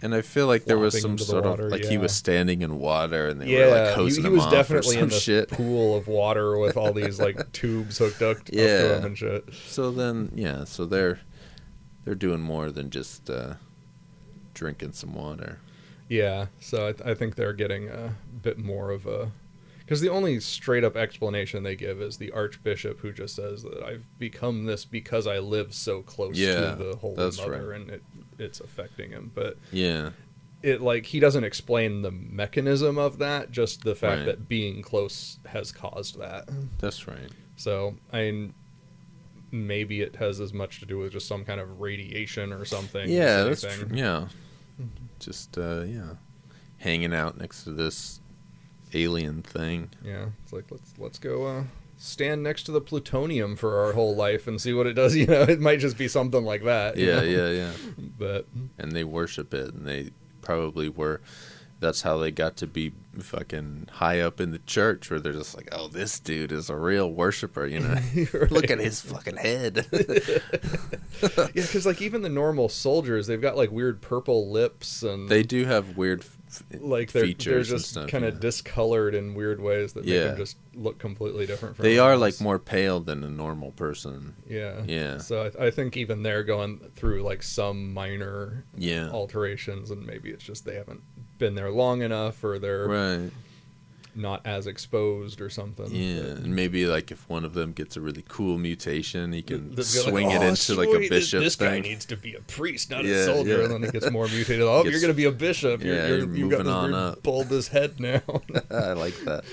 And I feel like there was some sort of, like, he was standing in water and they were, like, hosing him off. He was definitely in the pool of water with all these, like, tubes hooked up to him and shit. So then, so they're doing more than just drinking some water. Yeah, so I think they're getting a bit more of a... Because the only straight-up explanation they give is the archbishop who just says that I've become this because I live so close to the Holy Mother, right. And it's affecting him. But it like he doesn't explain the mechanism of that, just the fact that being close has caused that. That's right. So I mean, maybe it has as much to do with just some kind of radiation or something. Yeah, that's just hanging out next to this alien thing. Yeah, it's like let's go stand next to the plutonium for our whole life and see what it does. It might just be something like that. But and they worship it, and they probably were. That's how they got to be fucking high up in the church, where they're just like, oh, this dude is a real worshiper, Look at his fucking head. Because like even the normal soldiers, they've got like weird purple lips, and they do have weird. Like they're just kind of discolored in weird ways that make them just look completely different. From they are like more pale than a normal person. Yeah. So I think even they're going through like some minor alterations, and maybe it's just they haven't been there long enough, or they're not as exposed or something. Yeah, and maybe like if one of them gets a really cool mutation, he can swing like, into a bishop thing. This guy needs to be a priest, not a soldier. Yeah. And then he gets more mutated. Oh, you're going to be a bishop. Yeah, you're moving you've got this bulbous head now. I like that.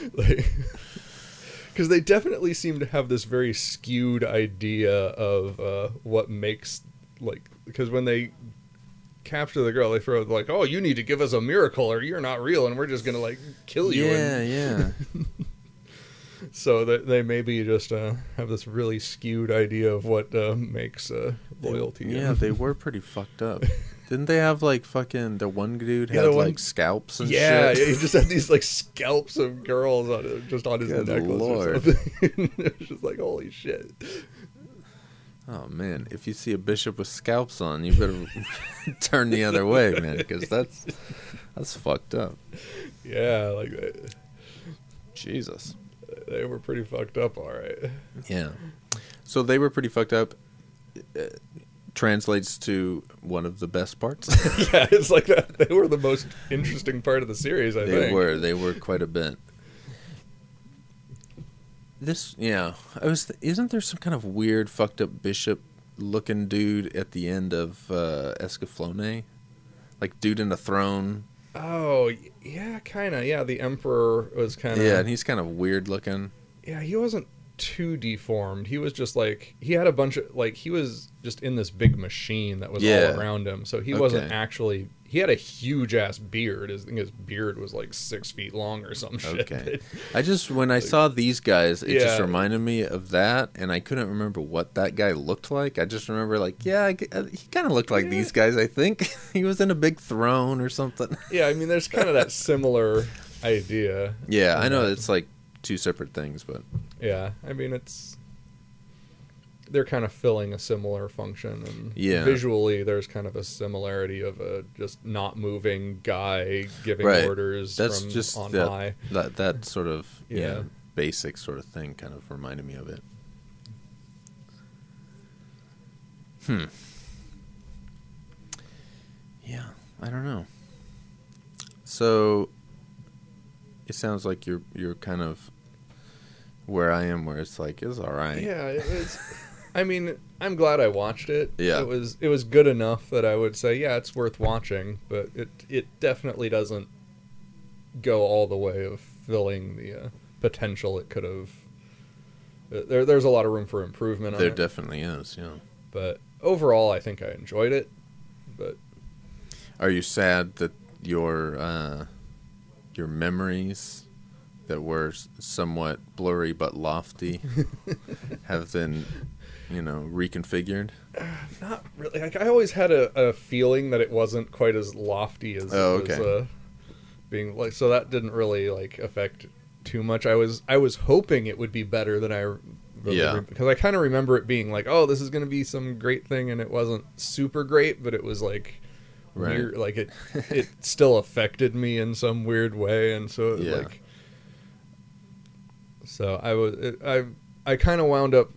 Because they definitely seem to have this very skewed idea of what makes, like, because when they capture the girl, they throw like, oh, you need to give us a miracle or you're not real and we're just going to, like, kill you. Yeah. So they maybe just have this really skewed idea of what makes loyalty. Yeah, they were pretty fucked up. Didn't they have, like, fucking... The one dude had, like, scalps and shit? Yeah, he just had these, like, scalps of girls on it, just on his necklace or something. It was just like, holy shit. Oh, man. If you see a bishop with scalps on, you better turn the other way, man, because that's fucked up. Yeah, like... Jesus. They were pretty fucked up, all right. Yeah. So they were pretty fucked up... translates to one of the best parts. Yeah, it's like that. They were the most interesting part of the series, I think. They were quite a bit. Isn't there some kind of weird fucked up bishop looking dude at the end of Escaflowne? Like dude in a throne. Oh, yeah, kind of. Yeah, the emperor was kind of... Yeah, and he's kind of weird looking. Yeah, he wasn't too deformed. He was just like he had a bunch of like he was just in this big machine that was all around him, so he wasn't actually... He had a huge ass beard. I think his beard was like 6 feet long or some shit. Okay. I just when I saw these guys, it just reminded me of that, and I couldn't remember what that guy looked like. I just remember like he kind of looked like these guys. I think he was in a big throne or something. Yeah, I mean there's kind of that similar idea. Yeah, I know it's like two separate things, but yeah, I mean they're kind of filling a similar function, and visually there's kind of a similarity of a just not moving guy giving orders. That's from just on high. That sort of basic sort of thing kind of reminded me of it. Yeah, I don't know. So. It sounds like you're kind of where I am, where it's like it's all right. Yeah, it was. I mean, I'm glad I watched it. Yeah, it was good enough that I would say, yeah, it's worth watching. But it definitely doesn't go all the way of filling the potential it could have. There's a lot of room for improvement on it. There definitely is. Yeah. But overall, I think I enjoyed it. But are you sad that your memories that were somewhat blurry but lofty have been, reconfigured? Not really. Like, I always had a feeling that it wasn't quite as lofty as it was being like. So that didn't really like affect too much. I was hoping it would be better than I. Because I kind of remember it being like, oh, this is going to be some great thing, and it wasn't super great, but it was like. Right. Weird, like it still affected me in some weird way, and so it like, so I kind of wound up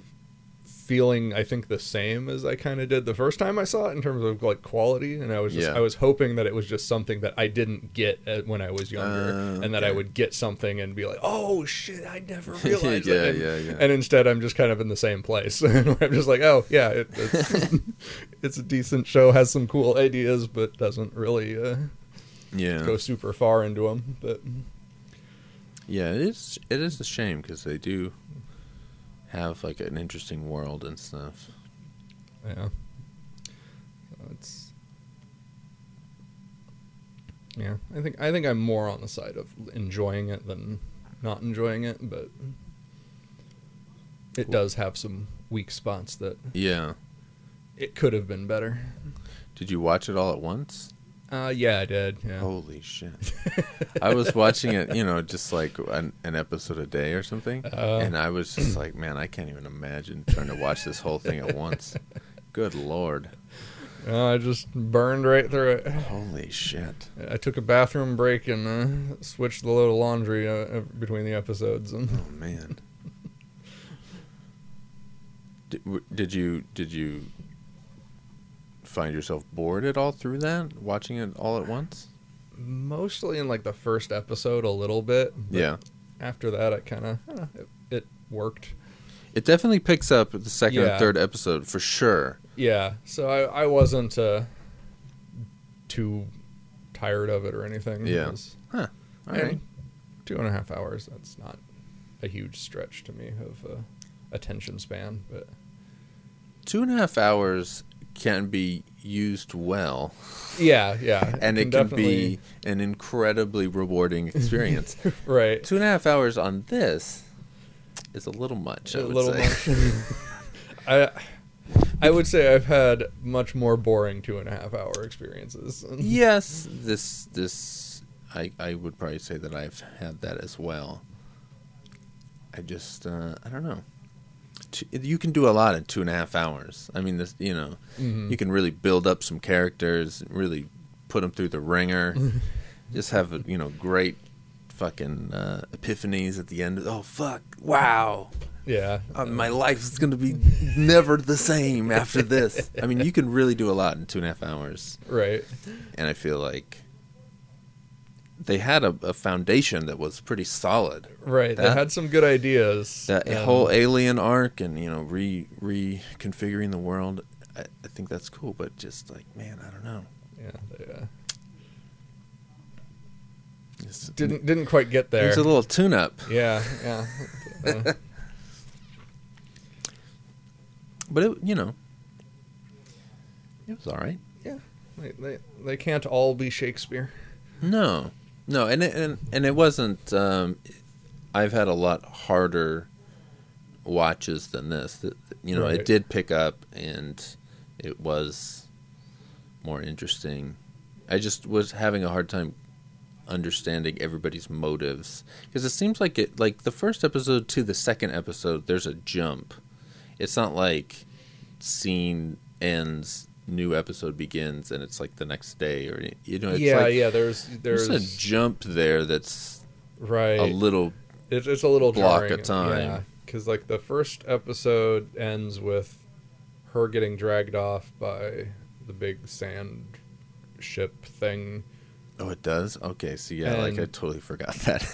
feeling I think the same as I kind of did the first time I saw it in terms of like quality, and I was just I was hoping that it was just something that I didn't get when I was younger, and that I would get something and be like, oh shit, I never realized that. And instead I'm just kind of in the same place. I'm just like, oh yeah, it's it's a decent show, has some cool ideas, but doesn't really go super far into them. But it is a shame because they do have like an interesting world and stuff. Yeah. I think I'm more on the side of enjoying it than not enjoying it, but it does have some weak spots that it could have been better. Did you watch it all at once? Yeah, I did. Yeah. Holy shit. I was watching it, just like an episode a day or something. And I was just like, man, I can't even imagine trying to watch this whole thing at once. Good Lord. I just burned right through it. Holy shit. I took a bathroom break and switched the load of laundry between the episodes. And oh, man. Did you find yourself bored at all through that, watching it all at once? Mostly in like the first episode a little bit. Yeah. after that, it worked. It definitely picks up the second and third episode for sure. Yeah, so I wasn't too tired of it or anything. Yeah. All right. 2.5 hours, that's not a huge stretch to me of attention span. But 2.5 hours can be used well. Yeah. And it can be an incredibly rewarding experience. Right. 2.5 hours on this is a little much, I would say. I would say I've had much more boring 2.5 hour experiences. Yes, this I would probably say that I've had that as well. I just I don't know. You can do a lot in 2.5 hours. I mean, this you can really build up some characters, really put them through the ringer, just have great fucking epiphanies at the end. Oh fuck! Wow. Yeah, my life is going to be never the same after this. I mean, you can really do a lot in 2.5 hours, right? And I feel like they had a foundation that was pretty solid, right? They had some good ideas. That whole alien arc and reconfiguring the world, I think that's cool. But just like, man, I don't know. Yeah, they, didn't quite get there. It was a little tune-up. Yeah. But it was all right. Yeah, they can't all be Shakespeare. No, and it wasn't. I've had a lot harder watches than this. Right. It did pick up, and it was more interesting. I just was having a hard time understanding everybody's motives because it seems like the first episode to the second episode, there's a jump. It's not like scene ends, new episode begins, and it's like the next day or It's There's a jump there that's right. A little it's a little block jarring. Of time. Yeah, because like the first episode ends with her getting dragged off by the big sand ship thing. Oh, it does? Okay, so I totally forgot that.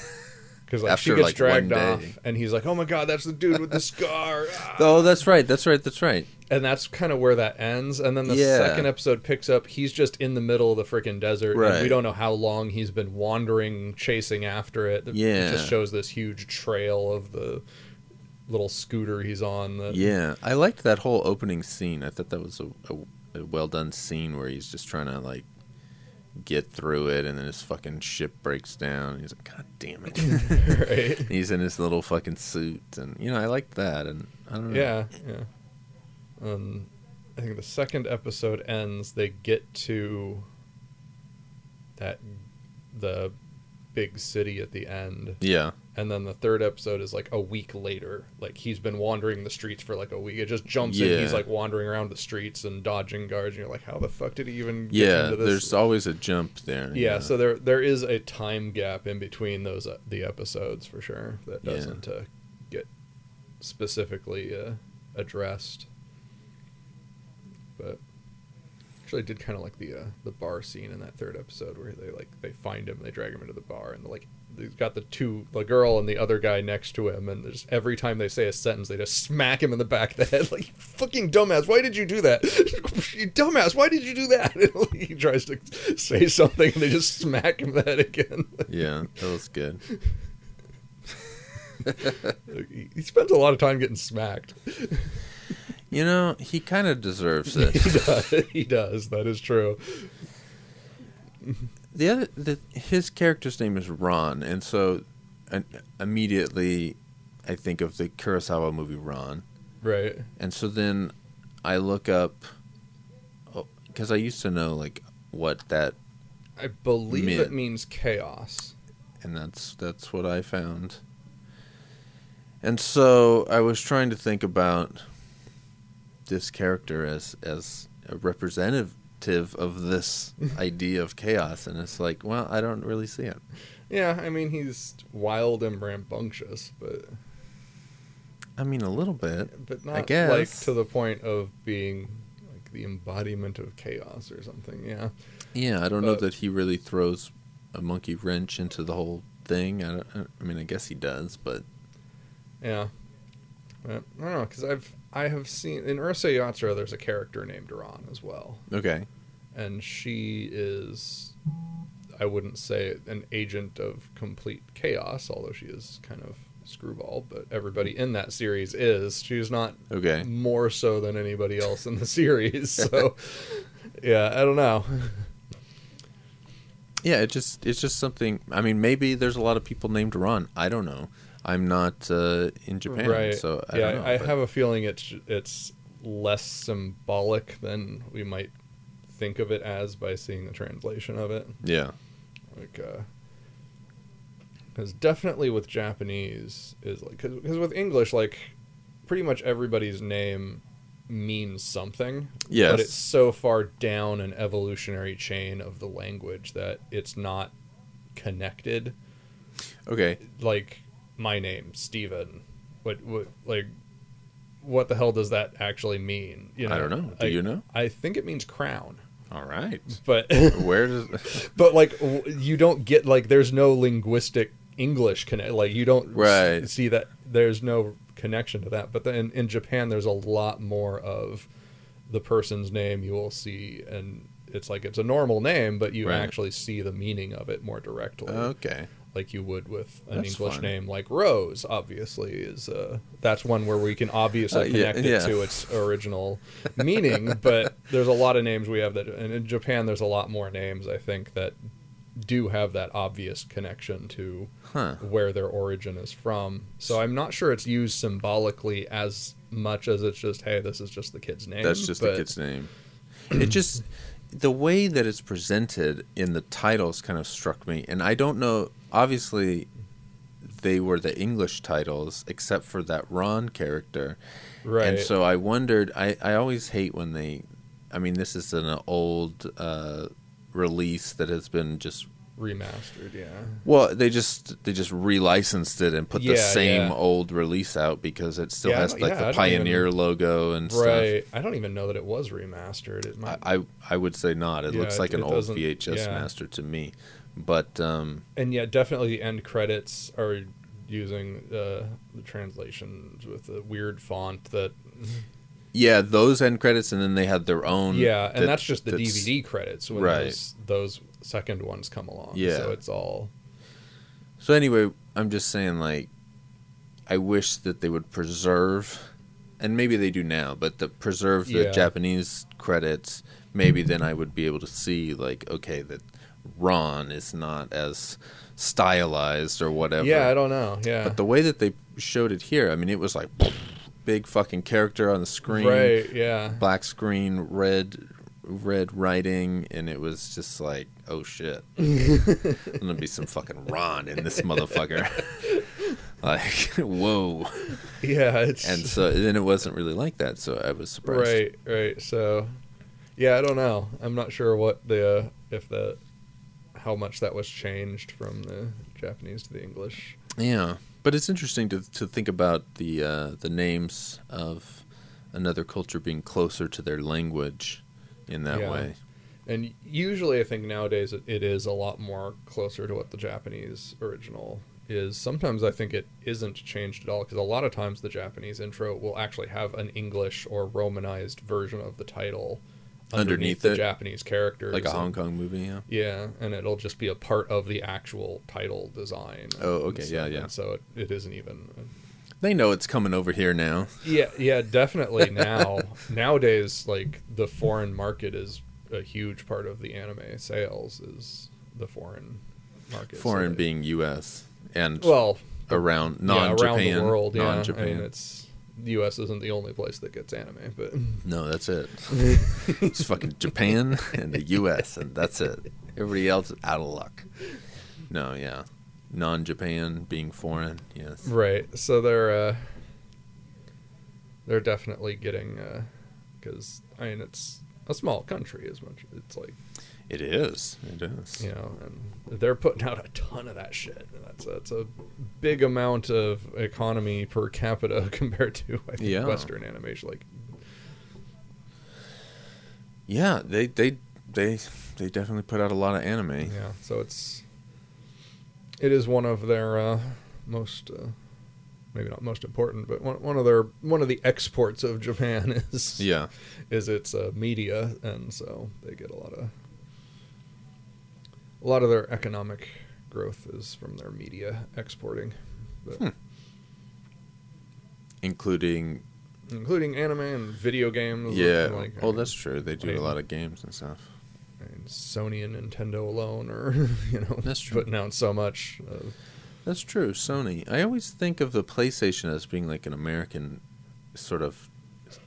Because she gets dragged off, and he's like, "Oh my god, that's the dude with the scar!" Ah. Oh, that's right. And that's kind of where that ends. And then the second episode picks up. He's just in the middle of the freaking desert, right. And we don't know how long he's been wandering, chasing after it. Yeah, it just shows this huge trail of the little scooter he's on. I liked that whole opening scene. I thought that was a well done scene where he's just trying to like get through it, and then his fucking ship breaks down and he's like, god damn it. Right. He's in his little fucking suit, and I like that, and I don't know. Yeah. I think the second episode ends, they get to the big city at the end. Yeah. And then the third episode is like a week later. Like he's been wandering the streets for like a week. It just jumps in. He's like wandering around the streets and dodging guards. And you're like, how the fuck did he even get into this? Yeah, there's always a jump there. Yeah, so there is a time gap in between those the episodes for sure that doesn't get specifically addressed. But actually, I did kind of like the bar scene in that third episode where they find him, they drag him into the bar, and he's got the girl and the other guy next to him, and just every time they say a sentence, they just smack him in the back of the head, like, fucking dumbass, why did you do that? You dumbass, why did you do that? And he tries to say something, and they just smack him in the head again. Yeah, that was good. He spends a lot of time getting smacked. He kind of deserves it. He does, that is true. His character's name is Ron, and so immediately I think of the Kurosawa movie Ron. Right. And so then I look up, because I used to know like what that. I believe meant. It means chaos. And that's what I found. And so I was trying to think about this character as a representative of this idea of chaos, and it's like, well, I don't really see it. Yeah, I mean, he's wild and rambunctious, but I mean a little bit, but not, I guess, like to the point of being like the embodiment of chaos or something. Yeah, I don't know that he really throws a monkey wrench into the whole thing. I mean, I guess he does, but yeah, I don't know, because I have seen in Ursa Yatsura there's a character named Ron as well. Okay, and she is, I wouldn't say an agent of complete chaos, although she is kind of screwball, but everybody in that series is. She's not okay more so than anybody else in the series. So yeah, I don't know. Yeah, it's just something. I mean, maybe there's a lot of people named Ron. I don't know. I'm not in Japan, right. So I don't know. I have a feeling it's less symbolic than we might think of it as by seeing the translation of it. Yeah, like because definitely with Japanese is like because with English, like pretty much everybody's name means something. Yes, but it's so far down an evolutionary chain of the language that it's not connected. Okay, like my name, Stephen. What like what the hell does that actually mean? You know, I don't know. Do you know? I think it means crown. All right, but where does? But like you don't get like there's no linguistic English connect. Like you don't see that there's no connection to that. But then in Japan, there's a lot more of the person's name you will see, and it's like it's a normal name, but you actually see the meaning of it more directly. Okay, like you would with an English name like Rose. Obviously, is that's one where we can obviously connect it to its original meaning. But there's a lot of names we have that, and in Japan, there's a lot more names I think that do have that obvious connection to where their origin is from. So I'm not sure it's used symbolically as much as it's just, hey, this is just the kid's name. That's just the kid's name. It just the way that it's presented in the titles kind of struck me, and I don't know. Obviously, they were the English titles, except for that Ron character. Right. And so I wondered, I always hate when they... I mean, this is an old release that has been just... Remastered, yeah. Well, they just relicensed it and put the same old release out because it still has like the Pioneer logo and stuff. Right. I don't even know that it was remastered. It might... I would say not. It looks like an old VHS master to me. But and definitely the end credits are using the translations with a weird font that those end credits, and then they had their own and that's just the DVD credits when those second ones come along. So it's all so anyway. I'm just saying, like, I wish that they would preserve, and maybe they do now, but preserve the Japanese credits. Maybe then I would be able to see like, okay, that Ron is not as stylized or whatever. I don't know. But the way that they showed it here, I mean, it was like big fucking character on the screen, black screen, red writing, and it was just like, oh shit, I'm gonna be some fucking Ron in this motherfucker. Like, whoa. And so then it wasn't really like that, so I was surprised. Right So I don't know. I'm not sure what the if the how much that was changed from the Japanese to the English. Yeah, but it's interesting to think about the names of another culture being closer to their language in that way. And usually I think nowadays it is a lot more closer to what the Japanese original is. Sometimes I think it isn't changed at all, because a lot of times the Japanese intro will actually have an English or Romanized version of the title underneath the Japanese characters, like a Hong Kong movie. And it'll just be a part of the actual title design. So it isn't even, they know it's coming over here now. Definitely. Nowadays, like, the foreign market is a huge part of the anime sales, is the foreign market, foreign being US and around non-Japan, around the world. Non-Japan. I mean, it's the U.S. isn't the only place that gets anime, but... No, that's it. It's fucking Japan and the U.S., and that's it. Everybody else is out of luck. No, non-Japan being foreign, yes. Right, so they're definitely getting... Because, I mean, it's a small country as much. It's like... It is. You know, and they're putting out a ton of that shit. That's a big amount of economy per capita compared to, I think, Western animation. Like, they definitely put out a lot of anime. Yeah, so it's it is one of their most, maybe not most important, but one of the exports of Japan is its media, and so they get a lot of their economic growth is from their media exporting, including anime and video games. Yeah, and that's true. They do a lot of games and stuff. I mean, Sony and Nintendo alone are, that's true, putting out so much. That's true, Sony. I always think of the PlayStation as being like an American sort of.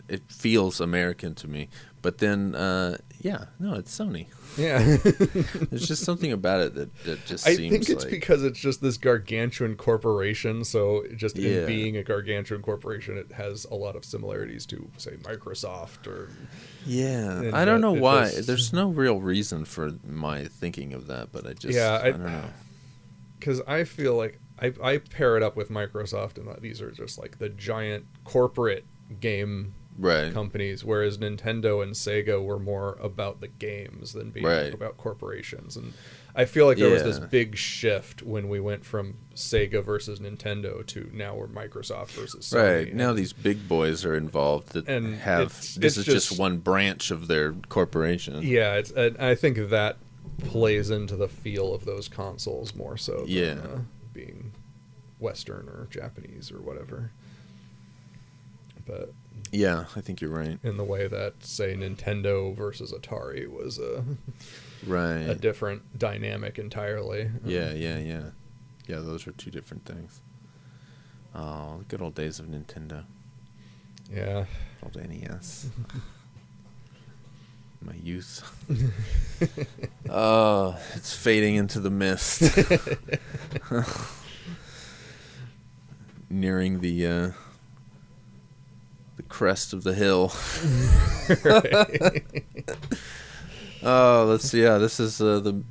It feels American to me, but then, it's Sony. Yeah, there's just something about it that just. I think it's because it's just this gargantuan corporation. So just in being a gargantuan corporation, it has a lot of similarities to, say, Microsoft or. Yeah, I don't know why. There's no real reason for my thinking of that, but I just I don't know. Because I feel like I pair it up with Microsoft, and these are just like the giant corporate game. Right. Companies, whereas Nintendo and Sega were more about the games than being about corporations. And I feel like there was this big shift when we went from Sega versus Nintendo to now we're Microsoft versus Sony. Right. Now these big boys are involved this is just one branch of their corporation. Yeah, I think that plays into the feel of those consoles more so than being Western or Japanese or whatever. But yeah, I think you're right. In the way that, say, Nintendo versus Atari was a different dynamic entirely. Yeah. Yeah, those are two different things. Oh, the good old days of Nintendo. Yeah. Old NES. My youth. Oh, it's fading into the mist. Nearing the crest of the hill. Oh, let's see. Yeah, this is the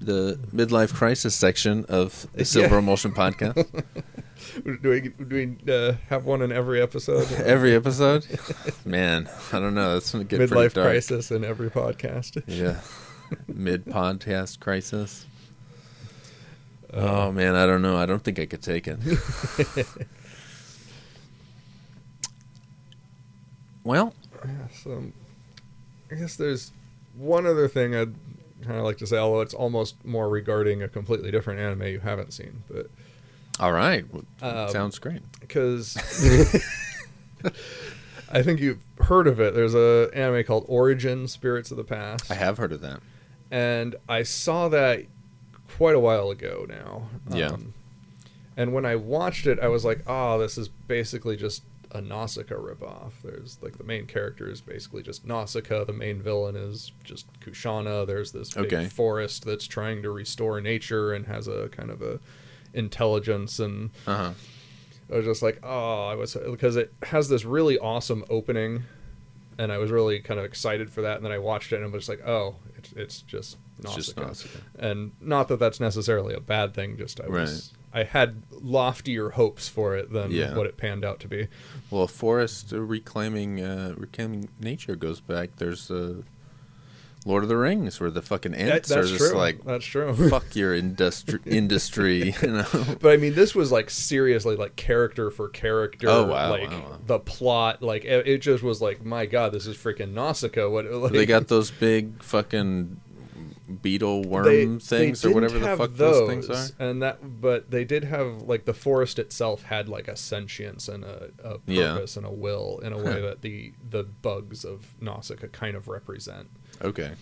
midlife crisis section of the Silver Emulsion Podcast. Do we have one in every episode? Every episode? Man, I don't know. That's going to get pretty dark. Midlife crisis in every podcast. Yeah. Mid-podcast crisis. Oh, man, I don't know. I don't think I could take it. Well, I guess there's one other thing I'd kind of like to say, although it's almost more regarding a completely different anime you haven't seen. But all right, sounds great. Because I think you've heard of it. There's an anime called Origin: Spirits of the Past. I have heard of that, and I saw that quite a while ago now. And when I watched it, I was like, "Oh, this is basically just." A Nausicaa ripoff. There's like the main character is basically just Nausicaa. The main villain is just Kushana. There's this big forest that's trying to restore nature and has a kind of a intelligence. And I was just like, because it has this really awesome opening, and I was really kind of excited for that. And then I watched it and I was just like, it's just Nausicaa. And not that that's necessarily a bad thing. Just I had loftier hopes for it than what it panned out to be. Well, a forest reclaiming nature goes back. There's Lord of the Rings, where the fucking ants are just that's true. Fuck your industry, you know. But I mean, this was like seriously like character for character. Oh wow! The plot, it just was like, my god, this is freaking Nausicaa. They got those big fucking. Beetle worm things or whatever the fuck those things are, but they did have the forest itself had a sentience and a purpose and a will in a way that the bugs of Nausicaa kind of represent. Okay,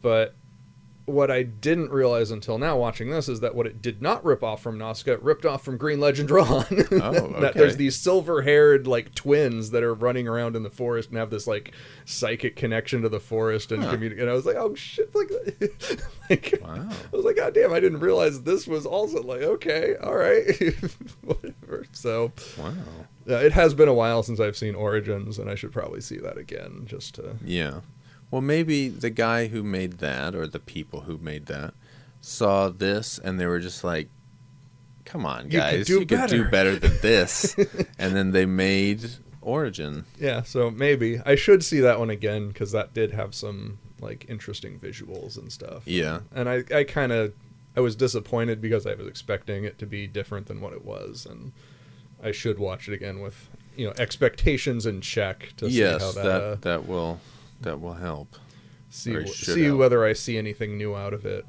but what I didn't realize until now watching this is that what it did not rip off from Nausicaa, it ripped off from Green Legend Ran. That there's these silver-haired twins that are running around in the forest and have this psychic connection to the forest and communicate. And I was like, oh shit! Wow. I was like, god damn! I didn't realize this was also okay, all right, whatever. So wow, it has been a while since I've seen Origins, and I should probably see that again just to Well, maybe the guy who made that, or the people who made that, saw this and they were just like, come on, guys, you could do better than this. And then they made Origin. Yeah, so maybe. I should see that one again, because that did have some interesting visuals and stuff. Yeah. And I kind of I was disappointed because I was expecting it to be different than what it was, and I should watch it again with, you know, expectations in check to see how that will help. See whether I see anything new out of it.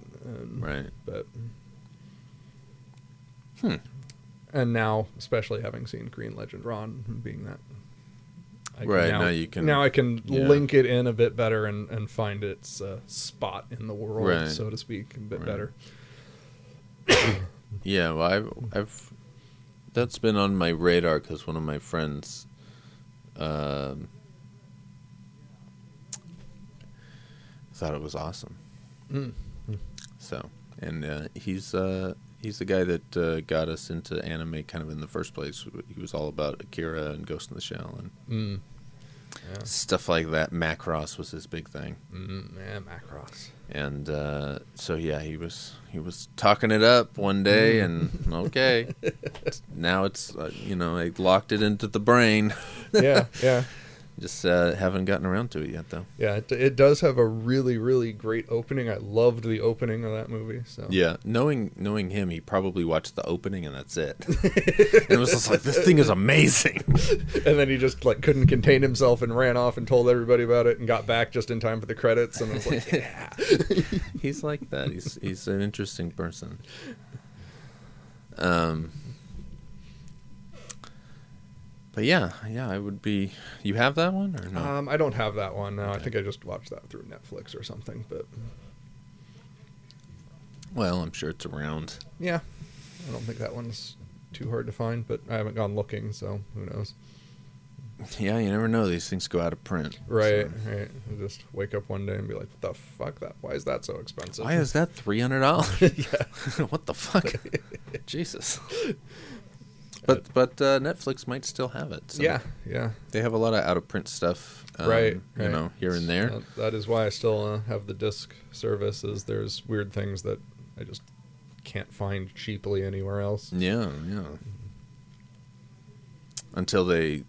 And now, especially having seen Green Legend Ran and being that, I can link it in a bit better and find its spot in the world, so to speak, a bit better. I've that's been on my radar because one of my friends, thought it was awesome. So, and he's the guy that got us into anime kind of in the first place. He was all about Akira and Ghost in the Shell and stuff like that. Macross was his big thing. Macross. And so, he was talking it up one day, and now it's, I locked it into the brain. Just haven't gotten around to it yet, though. Yeah, it does have a really, really great opening. I loved the opening of that movie. So yeah, knowing him, he probably watched the opening and that's it. And it was just like, this thing is amazing. And then he just couldn't contain himself and ran off and told everybody about it and got back just in time for the credits. And I was like, yeah. He's like that. He's an interesting person. But I would be... You have that one or no? I don't have that one now. Okay. I think I just watched that through Netflix or something, but... Well, I'm sure it's around. Yeah. I don't think that one's too hard to find, but I haven't gone looking, so who knows. Yeah, you never know. These things go out of print. Right. You just wake up one day and be like, what the fuck? Why is that so expensive? Why is that $300? Yeah. What the fuck? Jesus. But Netflix might still have it. So yeah. They have a lot of out-of-print stuff, you know, here and there. That is why I still have the disc service, is there's weird things that I just can't find cheaply anywhere else. Yeah. Until they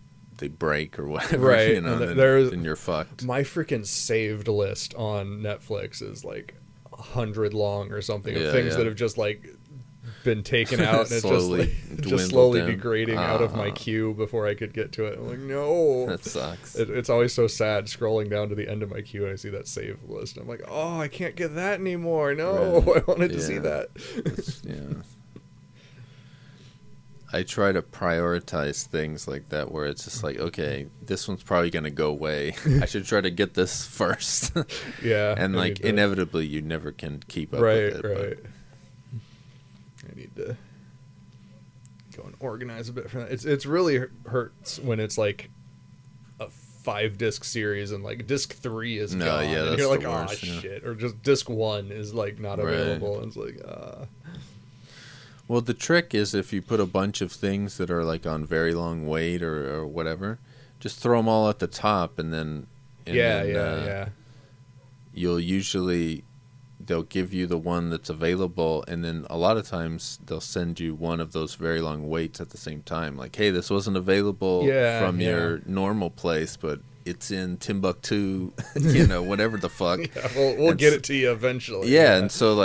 break or whatever, you know, then you're fucked. My freaking saved list on Netflix is 100 long or something of things that have just, been taken out, and it's just slowly degrading out of my queue before I could get to it. I'm like, no, that sucks. It's always so sad scrolling down to the end of my queue and I see that save list. I'm like, oh, I can't get that anymore. No, I wanted to see that. I try to prioritize things like that, where it's just like, okay, this one's probably going to go away. I should try to get this first. And inevitably you never can keep up with it. But I need to go and organize a bit for that. It's really hurts when it's a 5-disc series and disc 3 is gone. Yeah, and you're like, oh shit, or just disc 1 is not available. And it's Well, the trick is if you put a bunch of things that are on very long wait or whatever, just throw them all at the top, and then you'll usually. They'll give you the one that's available, and then a lot of times they'll send you one of those very long waits at the same time. Like, hey, this wasn't available from your normal place, but it's in Timbuktu, you know, whatever the fuck. We'll get it to you eventually. And so,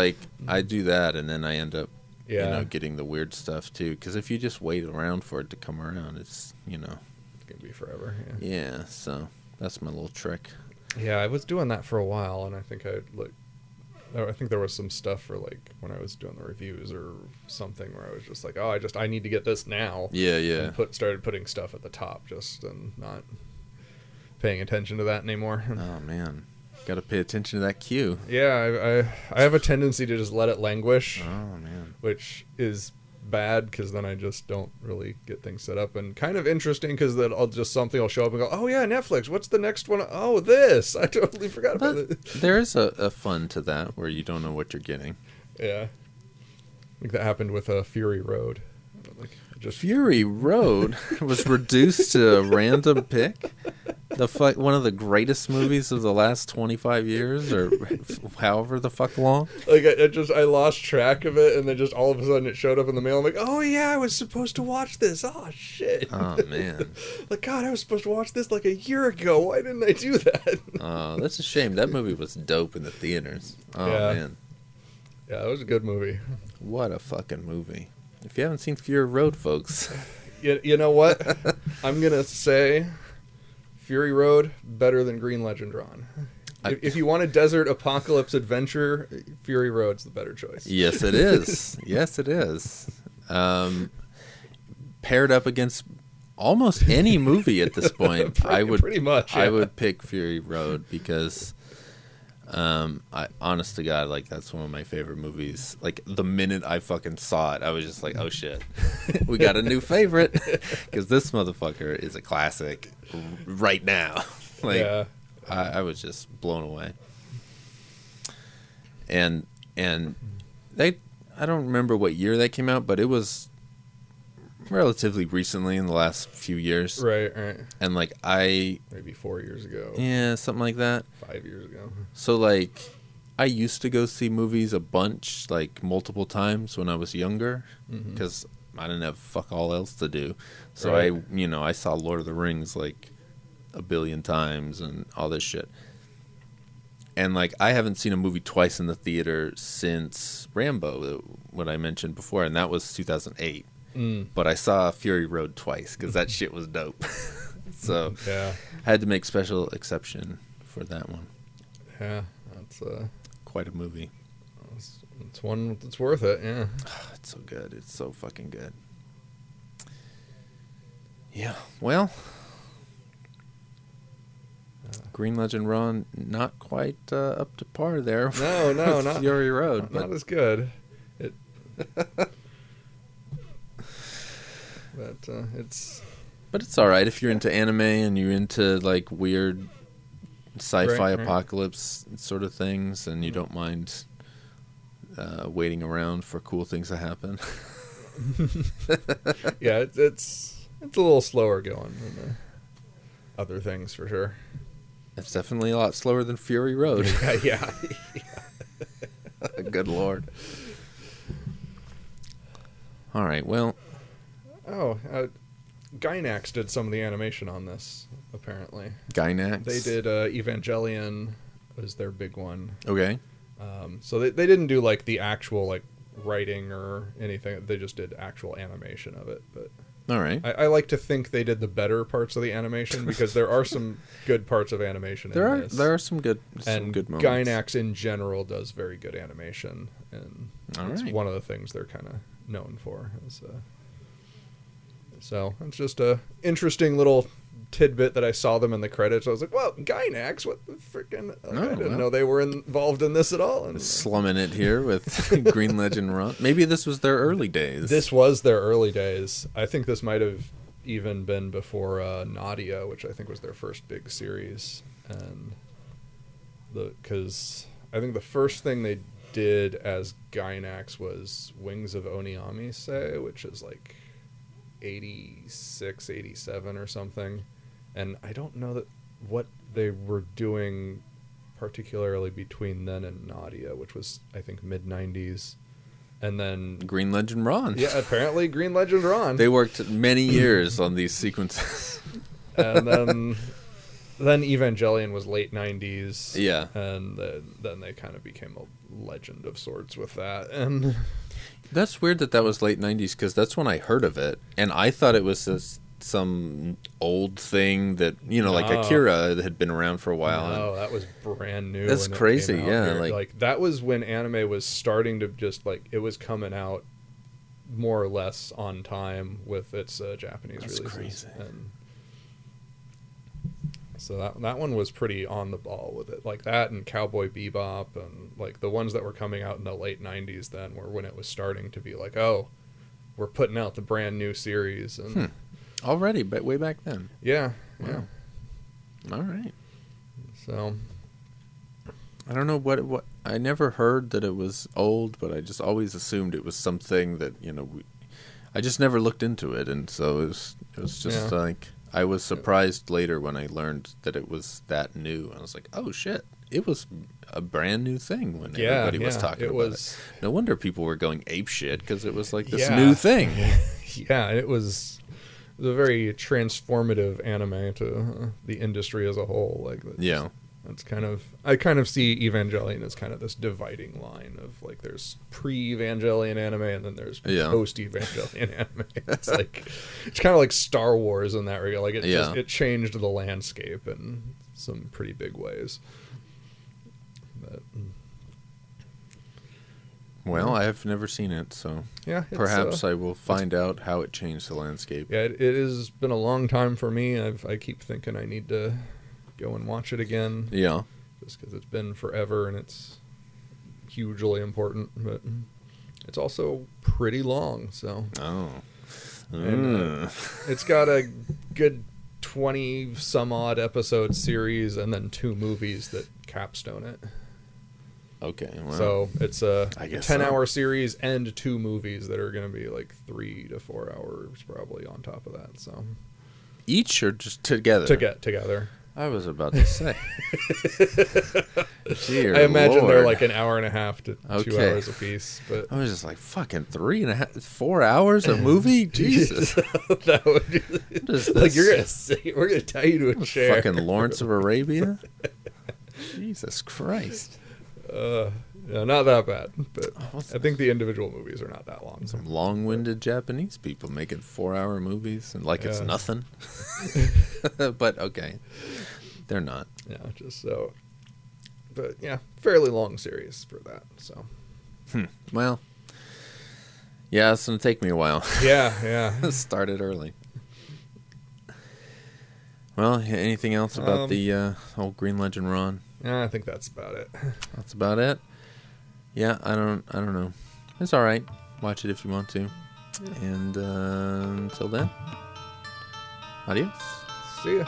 I do that, and then I end up, you know, getting the weird stuff, too. Because if you just wait around for it to come around, it's, you know. It's going to be forever. Yeah, so that's my little trick. Yeah, I was doing that for a while, and I think I think there was some stuff for when I was doing the reviews or something where I was just I need to get this now. And started putting stuff at the top and not paying attention to that anymore. Oh man, got to pay attention to that queue. Yeah, I have a tendency to just let it languish. Oh man, which is bad because then I just don't really get things set up, and kind of interesting because then something will show up and go, oh yeah, Netflix, what's the next one? Oh, this, I totally forgot about it. There is a fun to that where you don't know what you're getting. Yeah, I think that happened with Fury Road. Fury Road was reduced to a random pick. One of the greatest movies of the last 25 years, or however the fuck long. I lost track of it, and then just all of a sudden it showed up in the mail. I'm like, oh yeah, I was supposed to watch this. Oh shit. Oh man. God, I was supposed to watch this a year ago. Why didn't I do that? Oh, that's a shame. That movie was dope in the theaters. Oh man. Yeah, that was a good movie. What a fucking movie. If you haven't seen Fury Road, folks. You know what? I'm going to say Fury Road, better than Green Legend Ran. If you want a desert apocalypse adventure, Fury Road's the better choice. Yes, it is. Yes, it is. Paired up against almost any movie at this point, pretty much, yeah. I would pick Fury Road because, I honest to God, like that's one of my favorite movies. Like the minute I fucking saw it, I was just like, oh shit, we got a new favorite because this motherfucker is a classic right now. Like yeah. I was just blown away. And I don't remember what year that came out, but it was relatively recently in the last few years. Right. And like maybe 4 years ago. Yeah, something like that. 5 years ago. So like I used to go see movies a bunch, like multiple times when I was younger because I didn't have fuck all else to do. So right. I saw Lord of the Rings like a billion times and all this shit. And like I haven't seen a movie twice in the theater since Rambo, what I mentioned before, and that was 2008. But I saw Fury Road twice because that shit was dope. So yeah. I had to make special exception for that one. Yeah, that's quite a movie. It's one that's worth it, yeah. Oh, it's so good. It's so fucking good. Yeah, well, Green Legend Ran, not quite up to par there. No, not Fury Road. Not as good. But it's all right if you're into anime and you're into like weird sci-fi apocalypse sort of things, and you don't mind waiting around for cool things to happen. Yeah, it's a little slower going than other things for sure. It's definitely a lot slower than Fury Road. Yeah. Good Lord. All right, well. Oh, Gainax did some of the animation on this, apparently. Gainax? They did Evangelion was their big one. Okay. So they didn't do, like, the actual, like, writing or anything. They just did actual animation of it. But all right. I like to think they did the better parts of the animation because there are some good parts of animation in this. There are some good moments. And Gainax, in general, does very good animation. And it's one of the things they're kind of known for is... So it's just a interesting little tidbit that I saw them in the credits. I was like, "Well, Gainax, what the freaking? I didn't know they were involved in this at all." And slumming it here with Green Legend Ran. Maybe this was their early days. This was their early days. I think this might have even been before Nadia, which I think was their first big series, and because I think the first thing they did as Gainax was Wings of Oniyami, which is like. 86, 87 or something, and I don't know what they were doing particularly between then and Nadia, which was I think mid-90s, and then Green Legend Ran. Yeah, apparently Green Legend Ran. They worked many years on these sequences, and then Evangelion was late 90s. Yeah, and then they kind of became a legend of sorts with that and. That's weird that was late 90s because that's when I heard of it, and I thought it was some old thing that, like Akira had been around for a while. Oh, that was brand new. That's crazy, yeah. Like, that was when anime was starting to just, like, it was coming out more or less on time with its Japanese releases. That's crazy. And so that one was pretty on the ball with it. Like that and Cowboy Bebop and like the ones that were coming out in the late 90s then were when it was starting to be like, oh, we're putting out the brand new series. And already, but way back then. Yeah. Wow. Yeah. All right. So. I don't know what I never heard that it was old, but I just always assumed it was something that, I just never looked into it. And so it was just like. I was surprised later when I learned that it was that new. I was like, oh, shit. It was a brand new thing when everybody was talking about it. No wonder people were going apeshit because it was like this new thing. Yeah, it was a very transformative anime to the industry as a whole. Like, It's kind of, I kind of see Evangelion as kind of this dividing line of, like, there's pre-Evangelion anime and then there's post-Evangelion anime. It's like, it's kind of like Star Wars in that regard. Like, it just, it changed the landscape in some pretty big ways. But, well, I have never seen it, so perhaps I will find out how it changed the landscape. Yeah, it has been a long time for me. I keep thinking I need to go and watch it again. Yeah. Just because it's been forever and it's hugely important, but it's also pretty long, so. Oh. And, it's got a good 20 some odd episode series and then 2 movies that capstone it. Okay. Well, so it's a 10-hour series and 2 movies that are going to be like 3 to 4 hours probably on top of that. So each or just together? Together. I was about to say. Dear I imagine Lord. They're like an hour and a half to 2 hours apiece. But I was just like, fucking 3.5, 4 hours a movie? Jesus. That would be like, you're gonna say, we're going to tie you to a chair. Fucking Lawrence of Arabia? Jesus Christ. No, not that bad, but I think the individual movies are not that long. Some long-winded Japanese people making 4-hour movies and like it's nothing. But okay, they're not. Yeah, just so. But yeah, fairly long series for that. So, well, yeah, it's gonna take me a while. Yeah. Started early. Well, anything else about the old Green Legend Ran? Yeah, I think that's about it. That's about it. Yeah, I don't know. It's all right. Watch it if you want to. Yeah. And until then, adios. See ya.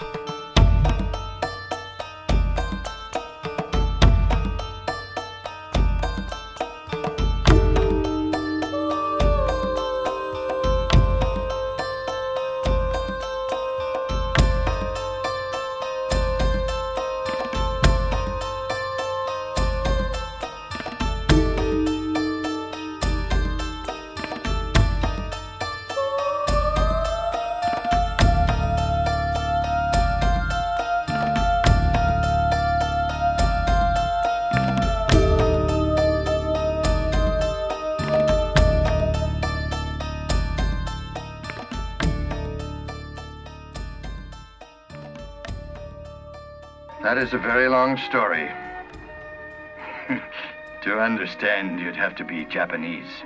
It's a very long story. To understand, you'd have to be Japanese.